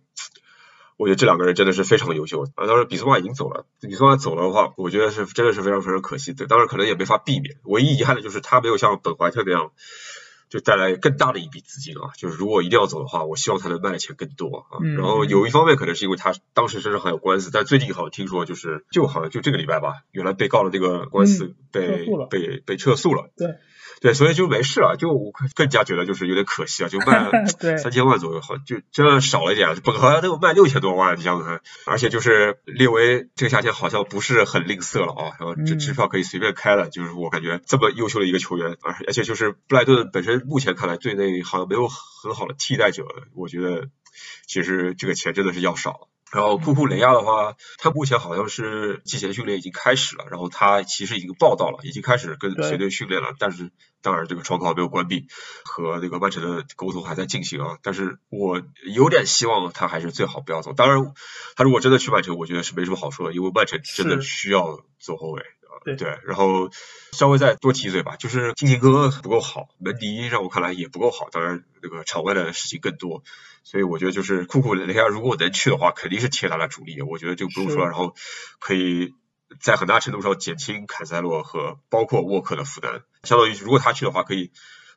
这两个人真的是非常优秀啊。当然比苏马已经走了，比苏马走了的话我觉得是真的是非常非常可惜的，当然可能也没法避免，唯一遗憾的就是他没有像本怀特那样就带来更大的一笔资金啊！就是如果一定要走的话，我希望他能卖的钱更多啊。然后有一方面可能是因为他当时身上还有官司，但最近好像听说就好像这个礼拜吧，原来被告的那个官司被撤诉了。对对，所以就没事了。就我更加觉得就是有点可惜啊，就卖3000万左右，好就真的少了一点。本来都卖6000多万，你想想看。而且就是列维这个夏天好像不是很吝啬了啊，然后这支票可以随便开了。就是我感觉这么优秀的一个球员，而且就是布莱顿本身。目前看来队内好像没有很好的替代者，我觉得其实这个钱真的是要少。然后库库雷亚的话，他目前好像是季前训练已经开始了，然后他其实已经报到了，已经开始跟随队训练了，但是当然这个窗口没有关闭，和那个曼城的沟通还在进行啊。但是我有点希望他还是最好不要走，当然他如果真的去曼城我觉得是没什么好说的，因为曼城真的需要做后卫。对，然后稍微再多提一嘴吧，就是金琴科不够好，门迪让我看来也不够好，当然那个场外的事情更多，所以我觉得就是库库雷利亚如果能去的话肯定是铁打的主力，我觉得就不用说了，然后可以在很大程度上减轻坎塞洛和包括沃克的负担，相当于如果他去的话可以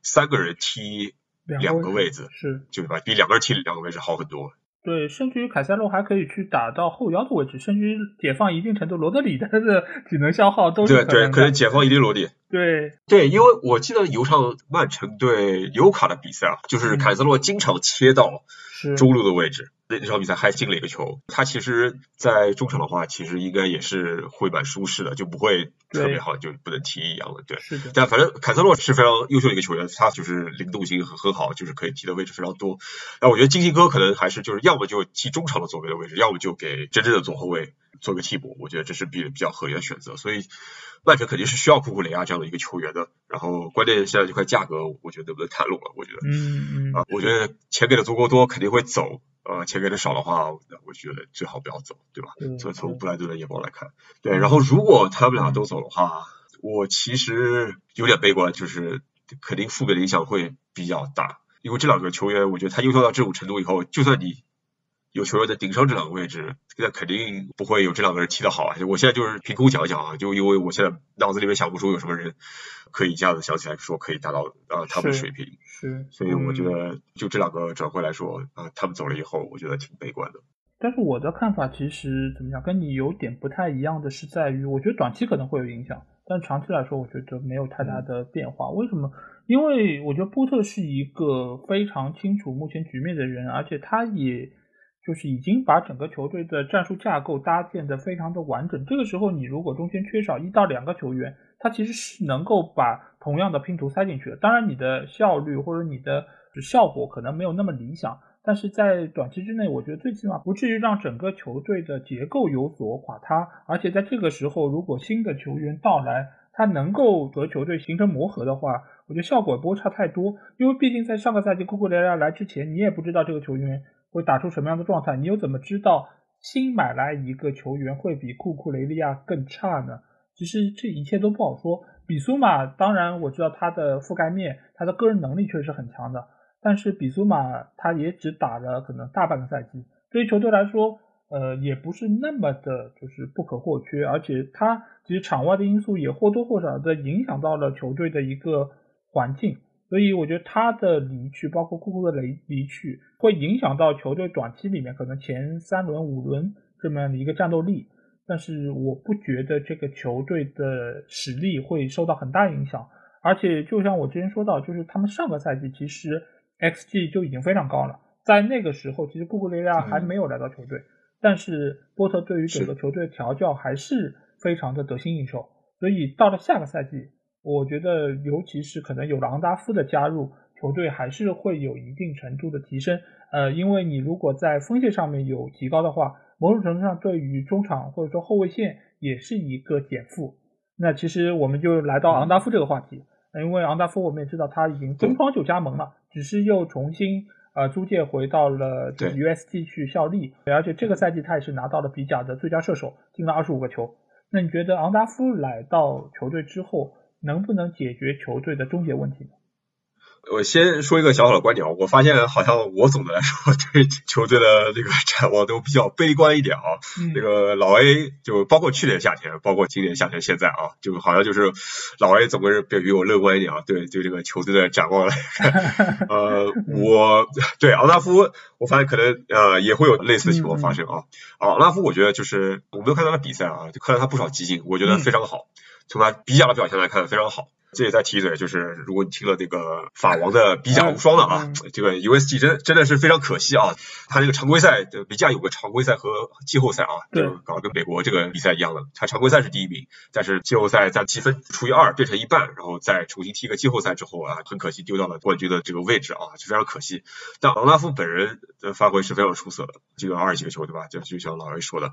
3个人踢2个位置，是就比2个人踢2个位置好很多。对，甚至于凯塞洛还可以去打到后腰的位置，甚至于解放一定程度罗德里的体能消耗都是可能的。对，可能解放一定罗德里。对对，因为我记得有场曼城对尤卡的比赛啊，就是凯塞洛经常切到中路的位置，那场比赛还进了一个球。他其实在中场的话，其实应该也是会蛮舒适的，就不会特别好，就不能踢一样的。对，是的。但反正凯塞洛是非常优秀的一个球员，他就是灵动性很好，就是可以踢的位置非常多。那我觉得金星哥可能还是就是要么就踢中场的左边的位置，要么就给真正的左后卫做个替补，我觉得这是比较合理的选择。所以曼城肯定是需要库库雷亚这样的一个球员的，然后关键现在这块价格我觉得能不能谈拢了，我觉得我觉得钱给的足够多肯定会走，钱给的少的话我觉得最好不要走，对吧？所以从布莱顿的眼光来看，对，然后如果他们俩都走的话，我其实有点悲观，就是肯定负面的影响会比较大，因为这两个球员我觉得他优秀到这种程度以后，就算你有球员在顶上这两个位置，那肯定不会有这两个人踢得好。我现在就是凭空想一想啊，就因为我现在脑子里面想不出有什么人可以一下子想起来说可以达到他们的水平，是，所以我觉得就这两个转会来说啊，他们走了以后，我觉得挺悲观的。但是我的看法其实怎么讲，跟你有点不太一样的是在于，我觉得短期可能会有影响，但长期来说我觉得没有太大的变化。为什么？因为我觉得波特是一个非常清楚目前局面的人，而且他也就是已经把整个球队的战术架构搭建的非常的完整。这个时候你如果中间缺少一到两个球员，他其实是能够把同样的拼图塞进去的。当然你的效率或者你的效果可能没有那么理想，但是在短期之内，我觉得最起码不至于让整个球队的结构有所垮塌。而且在这个时候，如果新的球员到来，他能够和球队形成磨合的话，我觉得效果也不会差太多。因为毕竟在上个赛季库库雷拉来之前，你也不知道这个球员会打出什么样的状态，你又怎么知道新买来一个球员会比库库雷利亚更差呢？其实这一切都不好说。比苏马当然我知道他的覆盖面，他的个人能力确实很强的，但是比苏马他也只打了可能大半个赛季，对于球队来说也不是那么的就是不可或缺。而且他其实场外的因素也或多或少的影响到了球队的一个环境，所以我觉得他的离去，包括库库的离去，会影响到球队短期里面可能前三轮五轮这么样的一个战斗力。但是我不觉得这个球队的实力会受到很大影响。而且就像我之前说到，就是他们上个赛季其实 XG 就已经非常高了，在那个时候其实库库雷拉还没有来到球队，但是波特对于整个球队调教还是非常的得心应手。所以到了下个赛季，我觉得尤其是可能有朗达夫的加入，球队还是会有一定程度的提升。因为你如果在锋线上面有提高的话，某种程度上对于中场或者说后卫线也是一个减负。那其实我们就来到昂达夫这个话题，因为昂达夫我们也知道他已经东窗就加盟了，只是又重新租借回到了 USG 去效力，而且这个赛季他也是拿到了比甲的最佳射手，进了25个球。那你觉得昂达夫来到球队之后能不能解决球队的终结问题呢？我先说一个小小的观点，我发现好像我总的来说对球队的这个展望都比较悲观一点啊。那个老 A 就包括去年夏天，包括今年夏天，现在啊，就好像就是老 A 总是比我乐观一点啊。对，对这个球队的展望来看，我对昂达夫，我发现可能也会有类似的情况发生啊。昂达夫，我觉得就是我没有看到他比赛啊，就看到他不少集锦，我觉得非常好。从他比甲的表现来看，非常好。这也在提一嘴，就是如果你听了那个法王的比甲无双的啊，这个 USG 真的是非常可惜啊。他这个常规赛，比甲有个常规赛和季后赛啊，就搞得跟美国这个比赛一样的，他常规赛是第一名，但是季后赛在积分除以2变成一半，然后再重新踢个季后赛之后啊，很可惜丢到了冠军的这个位置啊，就非常可惜。但昂拉夫本人的发挥是非常出色的，这个20几个球对吧？就像老 A 说的，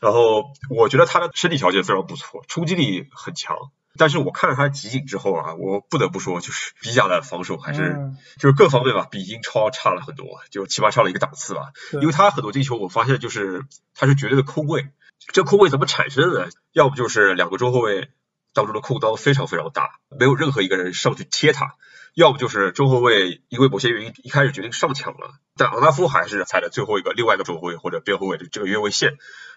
然后我觉得他的身体条件非常不错，冲击力很强。但是我看了他集锦之后啊，我不得不说，就是比甲的防守还是就是各方面吧，比英超差了很多，就起码差了一个档次吧。因为他很多进球，我发现就是他是绝对的空位，这空位怎么产生的？要不就是两个中后卫当中的空当非常非常大，没有任何一个人上去贴他；要不就是中后卫因为某些原因一开始决定上抢了，但昂达夫还是踩了最后一个另外的中后卫或者边后卫的这个越位线，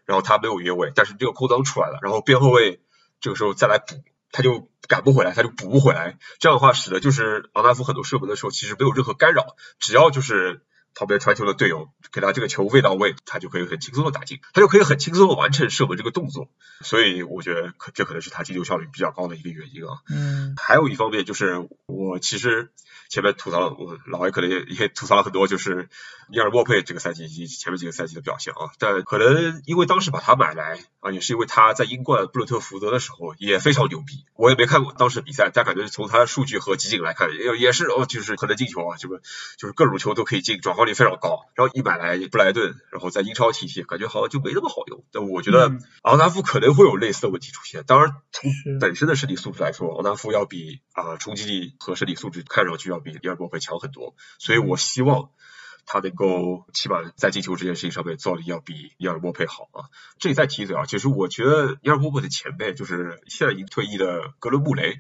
然后他没有越位，但是这个空当出来了，然后边后卫这个时候再来补。他就赶不回来，他就补不回来，这样的话使得就是昂达夫很多射门的时候其实没有任何干扰，只要就是旁边传球的队友给他这个球喂到位，他就可以很轻松的打进，他就可以很轻松的完成射门这个动作。所以我觉得这可能是他进球效率比较高的一个原因啊。还有一方面就是我其实前面吐槽了，我老外可能也吐槽了很多，就是伊尔莫佩这个赛季以及前面几个赛季的表现啊。但可能因为当时把他买来啊，也是因为他在英冠布伦特福德的时候也非常牛逼。我也没看过当时比赛，但感觉从他的数据和集锦来看，也是就是可能进球啊，就是各种球都可以进，转化率非常高。然后一买来布莱顿，然后在英超体系感觉好像就没那么好用。但我觉得昂达夫可能会有类似的问题出现。当然从本身的身体素质来说，昂达夫要比冲击力和身体素质看上去要比伊尔莫佩强很多，所以我希望它能够起码在进球这件事情上面做的要比伊尔莫佩好啊。这里再提一嘴啊，其实我觉得伊尔莫佩的前辈就是现在已经退役的格伦穆雷，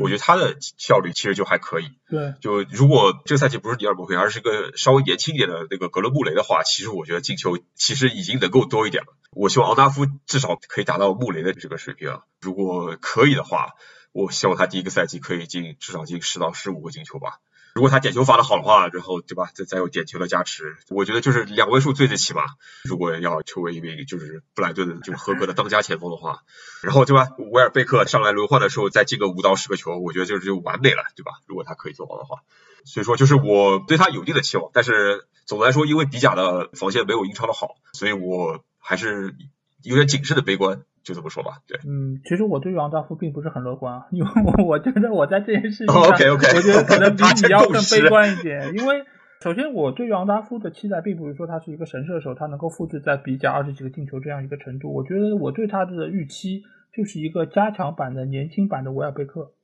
我觉得他的效率其实就还可以。对，就如果这个赛季不是伊尔莫佩，而是个稍微年轻一点的那个格伦穆雷的话，其实我觉得进球其实已经能够多一点了。我希望昂达夫至少可以达到穆雷的这个水平啊，如果可以的话，我希望他第一个赛季可以至少进10到15个进球吧。如果他点球罚的好的话，然后对吧，再有点球的加持，我觉得就是2位数最起码。如果要成为一名就是布莱顿就合格的当家前锋的话，然后对吧，维尔贝克上来轮换的时候再进个5到10个球，我觉得就完美了，对吧？如果他可以做到的话，所以说就是我对他有一定的期望，但是总的来说，因为比甲的防线没有英超的好，所以我还是有点谨慎的悲观。就这么说吧，对，其实我对于昂达夫并不是很乐观啊，因为我觉得我在这件事情上，我觉得可能比你要更悲观一点，因为首先我对于昂达夫的期待并不是说他是一个神射手，他能够复制在比甲20几个进球这样一个程度，我觉得我对他的预期就是一个加强版的年轻版的维尔贝克，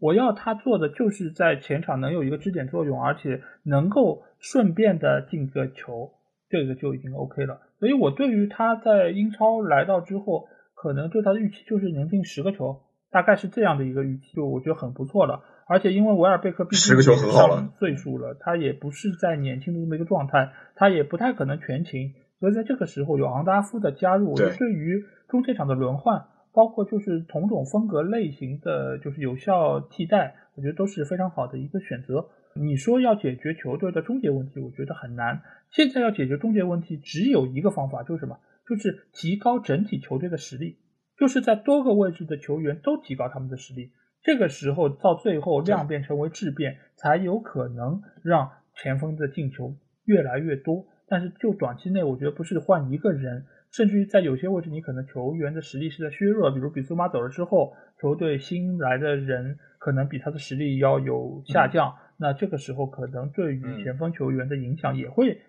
我要他做的就是在前场能有一个支点作用，而且能够顺便的进个球，这个就已经 OK 了。所以我对于他在英超来到之后可能对他的预期就是能进10个球，大概是这样的一个预期，就我觉得很不错了。而且因为维尔贝克毕竟上岁数了，他也不是在年轻的这么一个状态，他也不太可能全勤，所以在这个时候有昂达夫的加入，我觉得对于中介场的轮换，包括就是同种风格类型的就是有效替代，我觉得都是非常好的一个选择。你说要解决球队的终结问题，我觉得很难。现在要解决终结问题只有一个方法，就是什么？就是提高整体球队的实力，就是在多个位置的球员都提高他们的实力，这个时候到最后量变成为质变，才有可能让前锋的进球越来越多。但是就短期内我觉得不是换一个人，甚至于在有些位置你可能球员的实力是在削弱，比如比苏马走了之后，球队新来的人可能比他的实力要有下降，那这个时候可能对于前锋球员的影响也会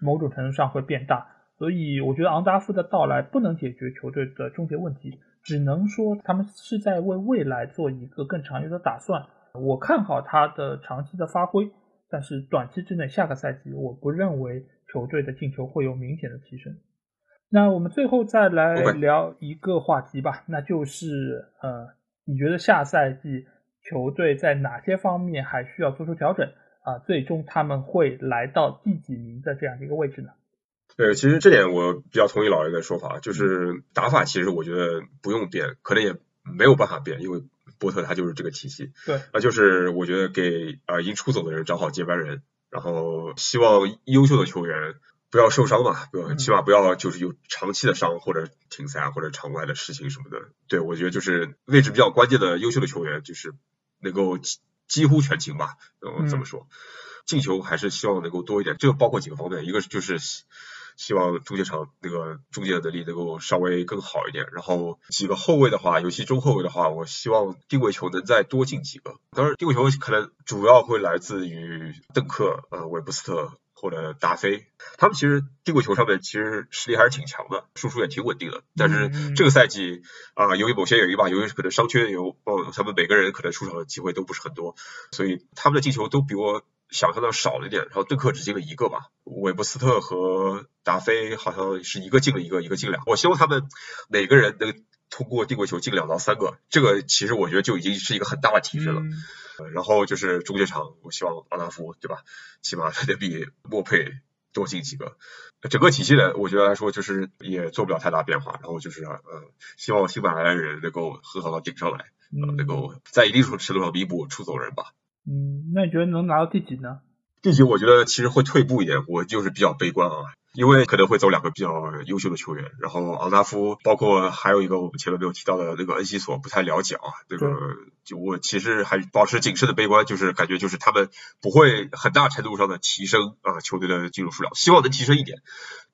某种程度上会变大。所以我觉得昂达夫的到来不能解决球队的终结问题，只能说他们是在为未来做一个更长远的打算。我看好他的长期的发挥，但是短期之内下个赛季我不认为球队的进球会有明显的提升。那我们最后再来聊一个话题吧，那就是你觉得下赛季球队在哪些方面还需要做出调整啊？最终他们会来到第几名的这样一个位置呢？对，其实这点我比较同意老人的说法，就是打法其实我觉得不用变，可能也没有办法变，因为波特他就是这个体系。对，那就是我觉得给因出走的人找好接班人，然后希望优秀的球员不要受伤嘛，起码不要就是有长期的伤或者停赛啊，或者场外的事情什么的。对，我觉得就是位置比较关键的优秀的球员就是能够几乎全勤吧，这么说。进球还是希望能够多一点，这个包括几个方面，一个就是希望中介场那个中介的能力能够稍微更好一点，然后几个后卫的话，尤其中后卫的话，我希望定位球能再多进几个。当然定位球可能主要会来自于邓克、韦布斯特或者达菲，他们其实定位球上面其实实力还是挺强的，输出也挺稳定的。但是这个赛季由于某些原因吧，由于可能伤缺，他们每个人可能出场的机会都不是很多，所以他们的进球都比我想象到少了一点，然后邓克只进了一个吧，韦伯斯特和达菲好像是一个进了一个进两，我希望他们每个人能通过定位球进2到3个，这个其实我觉得就已经是一个很大的提升了。然后就是中介场，我希望昂达夫对吧，起码得比莫佩多进几个。整个体系的我觉得来说就是也做不了太大变化，然后就是希望新买来的人能够很好的顶上来，能够在一定程度上弥补出走人吧。那你觉得能拿到第几呢？第几我觉得其实会退步一点，我就是比较悲观啊，因为可能会走2个比较优秀的球员，然后昂达夫，包括还有一个我们前面没有提到的那个恩西索不太了解啊，那个就我其实还保持谨慎的悲观，就是感觉就是他们不会很大程度上的提升球队的进入数量，希望能提升一点，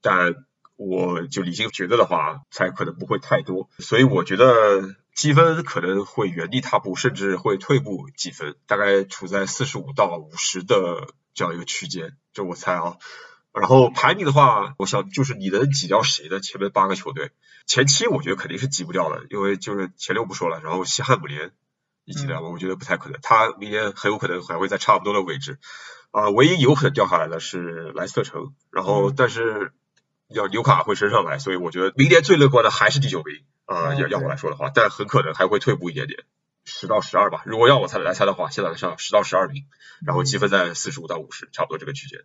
但我就理性觉得的话才可能不会太多，所以我觉得积分可能会原地踏步，甚至会退步几分，大概处在45到50的这样一个区间，这我猜啊。然后排名的话，我想就是你能挤掉谁的前面8个球队，前7我觉得肯定是挤不掉的，因为就是前6不说了，然后西汉姆联你记得吗？我觉得不太可能，他明年很有可能还会在差不多的位置。唯一有可能掉下来的是莱斯特城，然后但是要纽卡会升上来，所以我觉得明年最乐观的还是第9名啊，要我来说的话，但很可能还会退步一点点，10到12吧。如果要我来猜的话，现在上10到12名，然后积分在45到50，差不多这个区间。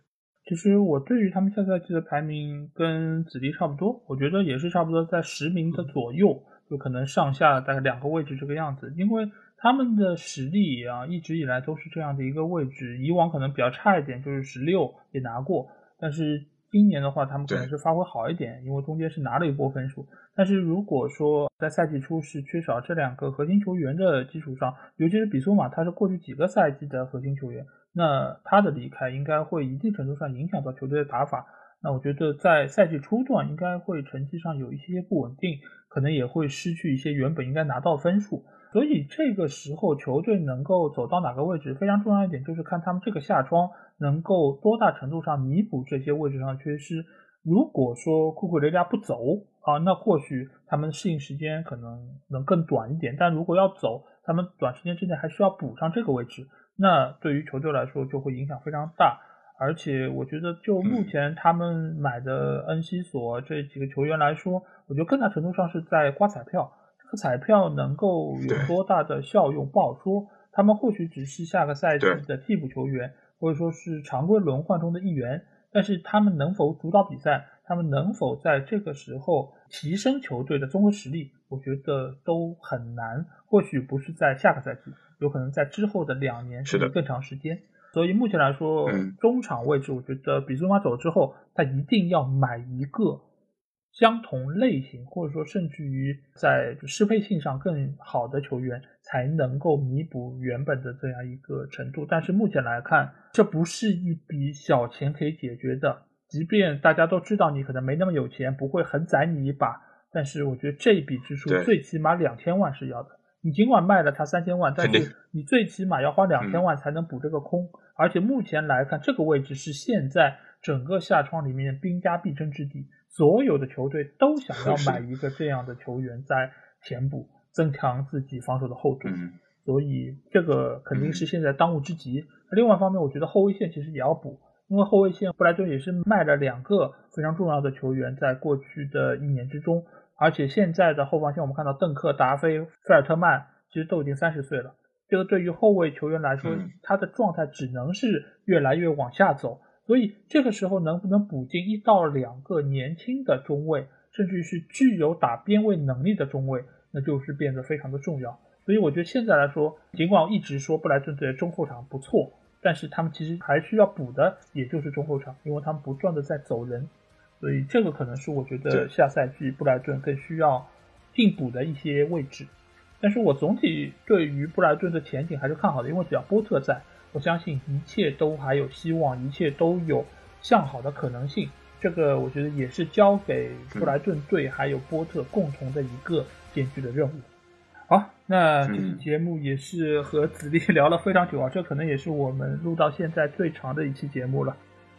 其实我对于他们下赛季的排名跟子弟差不多，我觉得也是差不多在10名的左右，就可能上下大概2个位置这个样子，因为他们的实力啊一直以来都是这样的一个位置，以往可能比较差一点就是16也拿过，但是今年的话他们可能是发挥好一点，因为中间是拿了一波分数，但是如果说在赛季初是缺少这2个核心球员的基础上，尤其是比苏马他是过去几个赛季的核心球员，那他的离开应该会一定程度上影响到球队的打法，那我觉得在赛季初段应该会成绩上有一些不稳定，可能也会失去一些原本应该拿到分数，所以这个时候球队能够走到哪个位置非常重要一点，就是看他们这个夏窗能够多大程度上弥补这些位置上的缺失。如果说库库雷加不走啊，那或许他们适应时间可能能更短一点，但如果要走，他们短时间之内还需要补上这个位置，那对于球队来说就会影响非常大。而且我觉得就目前他们买的恩西索这几个球员来说，我觉得更大程度上是在刮彩票，这个彩票能够有多大的效用不好说，他们或许只是下个赛季的替补球员，或者说是常规轮换中的一员，但是他们能否主导比赛，他们能否在这个时候提升球队的综合实力，我觉得都很难，或许不是在下个赛季，有可能在之后的2年甚至更长时间。所以目前来说，中场位置我觉得比苏马走之后，他一定要买一个相同类型，或者说甚至于在适配性上更好的球员，才能够弥补原本的这样一个程度。但是目前来看，这不是一笔小钱可以解决的，即便大家都知道你可能没那么有钱，不会狠宰你一把，但是我觉得这笔支出最起码2000万是要的，你尽管卖了他3000万，但是你最起码要花2000万才能补这个空，而且目前来看这个位置是现在整个下窗里面兵家必争之地，所有的球队都想要买一个这样的球员在填补，增强自己防守的厚度，所以这个肯定是现在当务之急。另外一方面，我觉得后卫线其实也要补，因为后卫线布莱顿也是卖了2个非常重要的球员在过去的1年之中，而且现在的后防线我们看到邓克、达菲、菲尔特曼其实都已经30岁了，这个对于后卫球员来说，他的状态只能是越来越往下走，所以这个时候能不能补进1到2个年轻的中卫，甚至是具有打边卫能力的中卫，那就是变得非常的重要。所以我觉得现在来说，尽管我一直说布莱顿队的中后场不错，但是他们其实还需要补的也就是中后场，因为他们不断的在走人，所以这个可能是我觉得下赛季布莱顿更需要进补的一些位置。但是我总体对于布莱顿的前景还是看好的，因为只要波特在，我相信一切都还有希望，一切都有向好的可能性，这个我觉得也是交给布莱顿队还有波特共同的一个艰巨的任务。好，那这期节目也是和子力聊了非常久啊，这可能也是我们录到现在最长的一期节目了。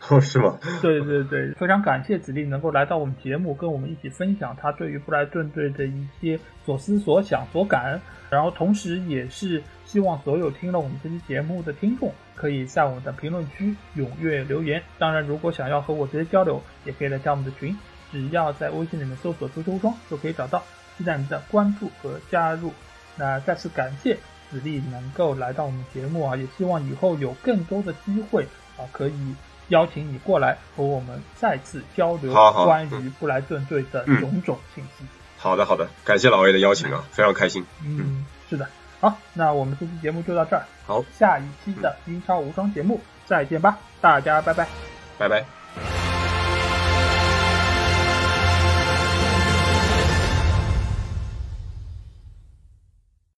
哦，是吗？对对对，非常感谢子力能够来到我们节目，跟我们一起分享他对于布莱顿队的一些所思所想所感，然后同时也是希望所有听了我们这期节目的听众可以在我们的评论区踊跃留言，当然如果想要和我直接交流，也可以来加我们的群，只要在微信里面搜索足球无双就可以找到，期待你的关注和加入。那再次感谢子力能够来到我们节目啊，也希望以后有更多的机会啊，可以邀请你过来和我们再次交流关于布莱顿队的种种信息。好的好的，感谢老 A 的邀请啊，非常开心。是的。好，那我们这期节目就到这儿。好，下一期的英超无双节目再见吧，大家拜拜。拜拜。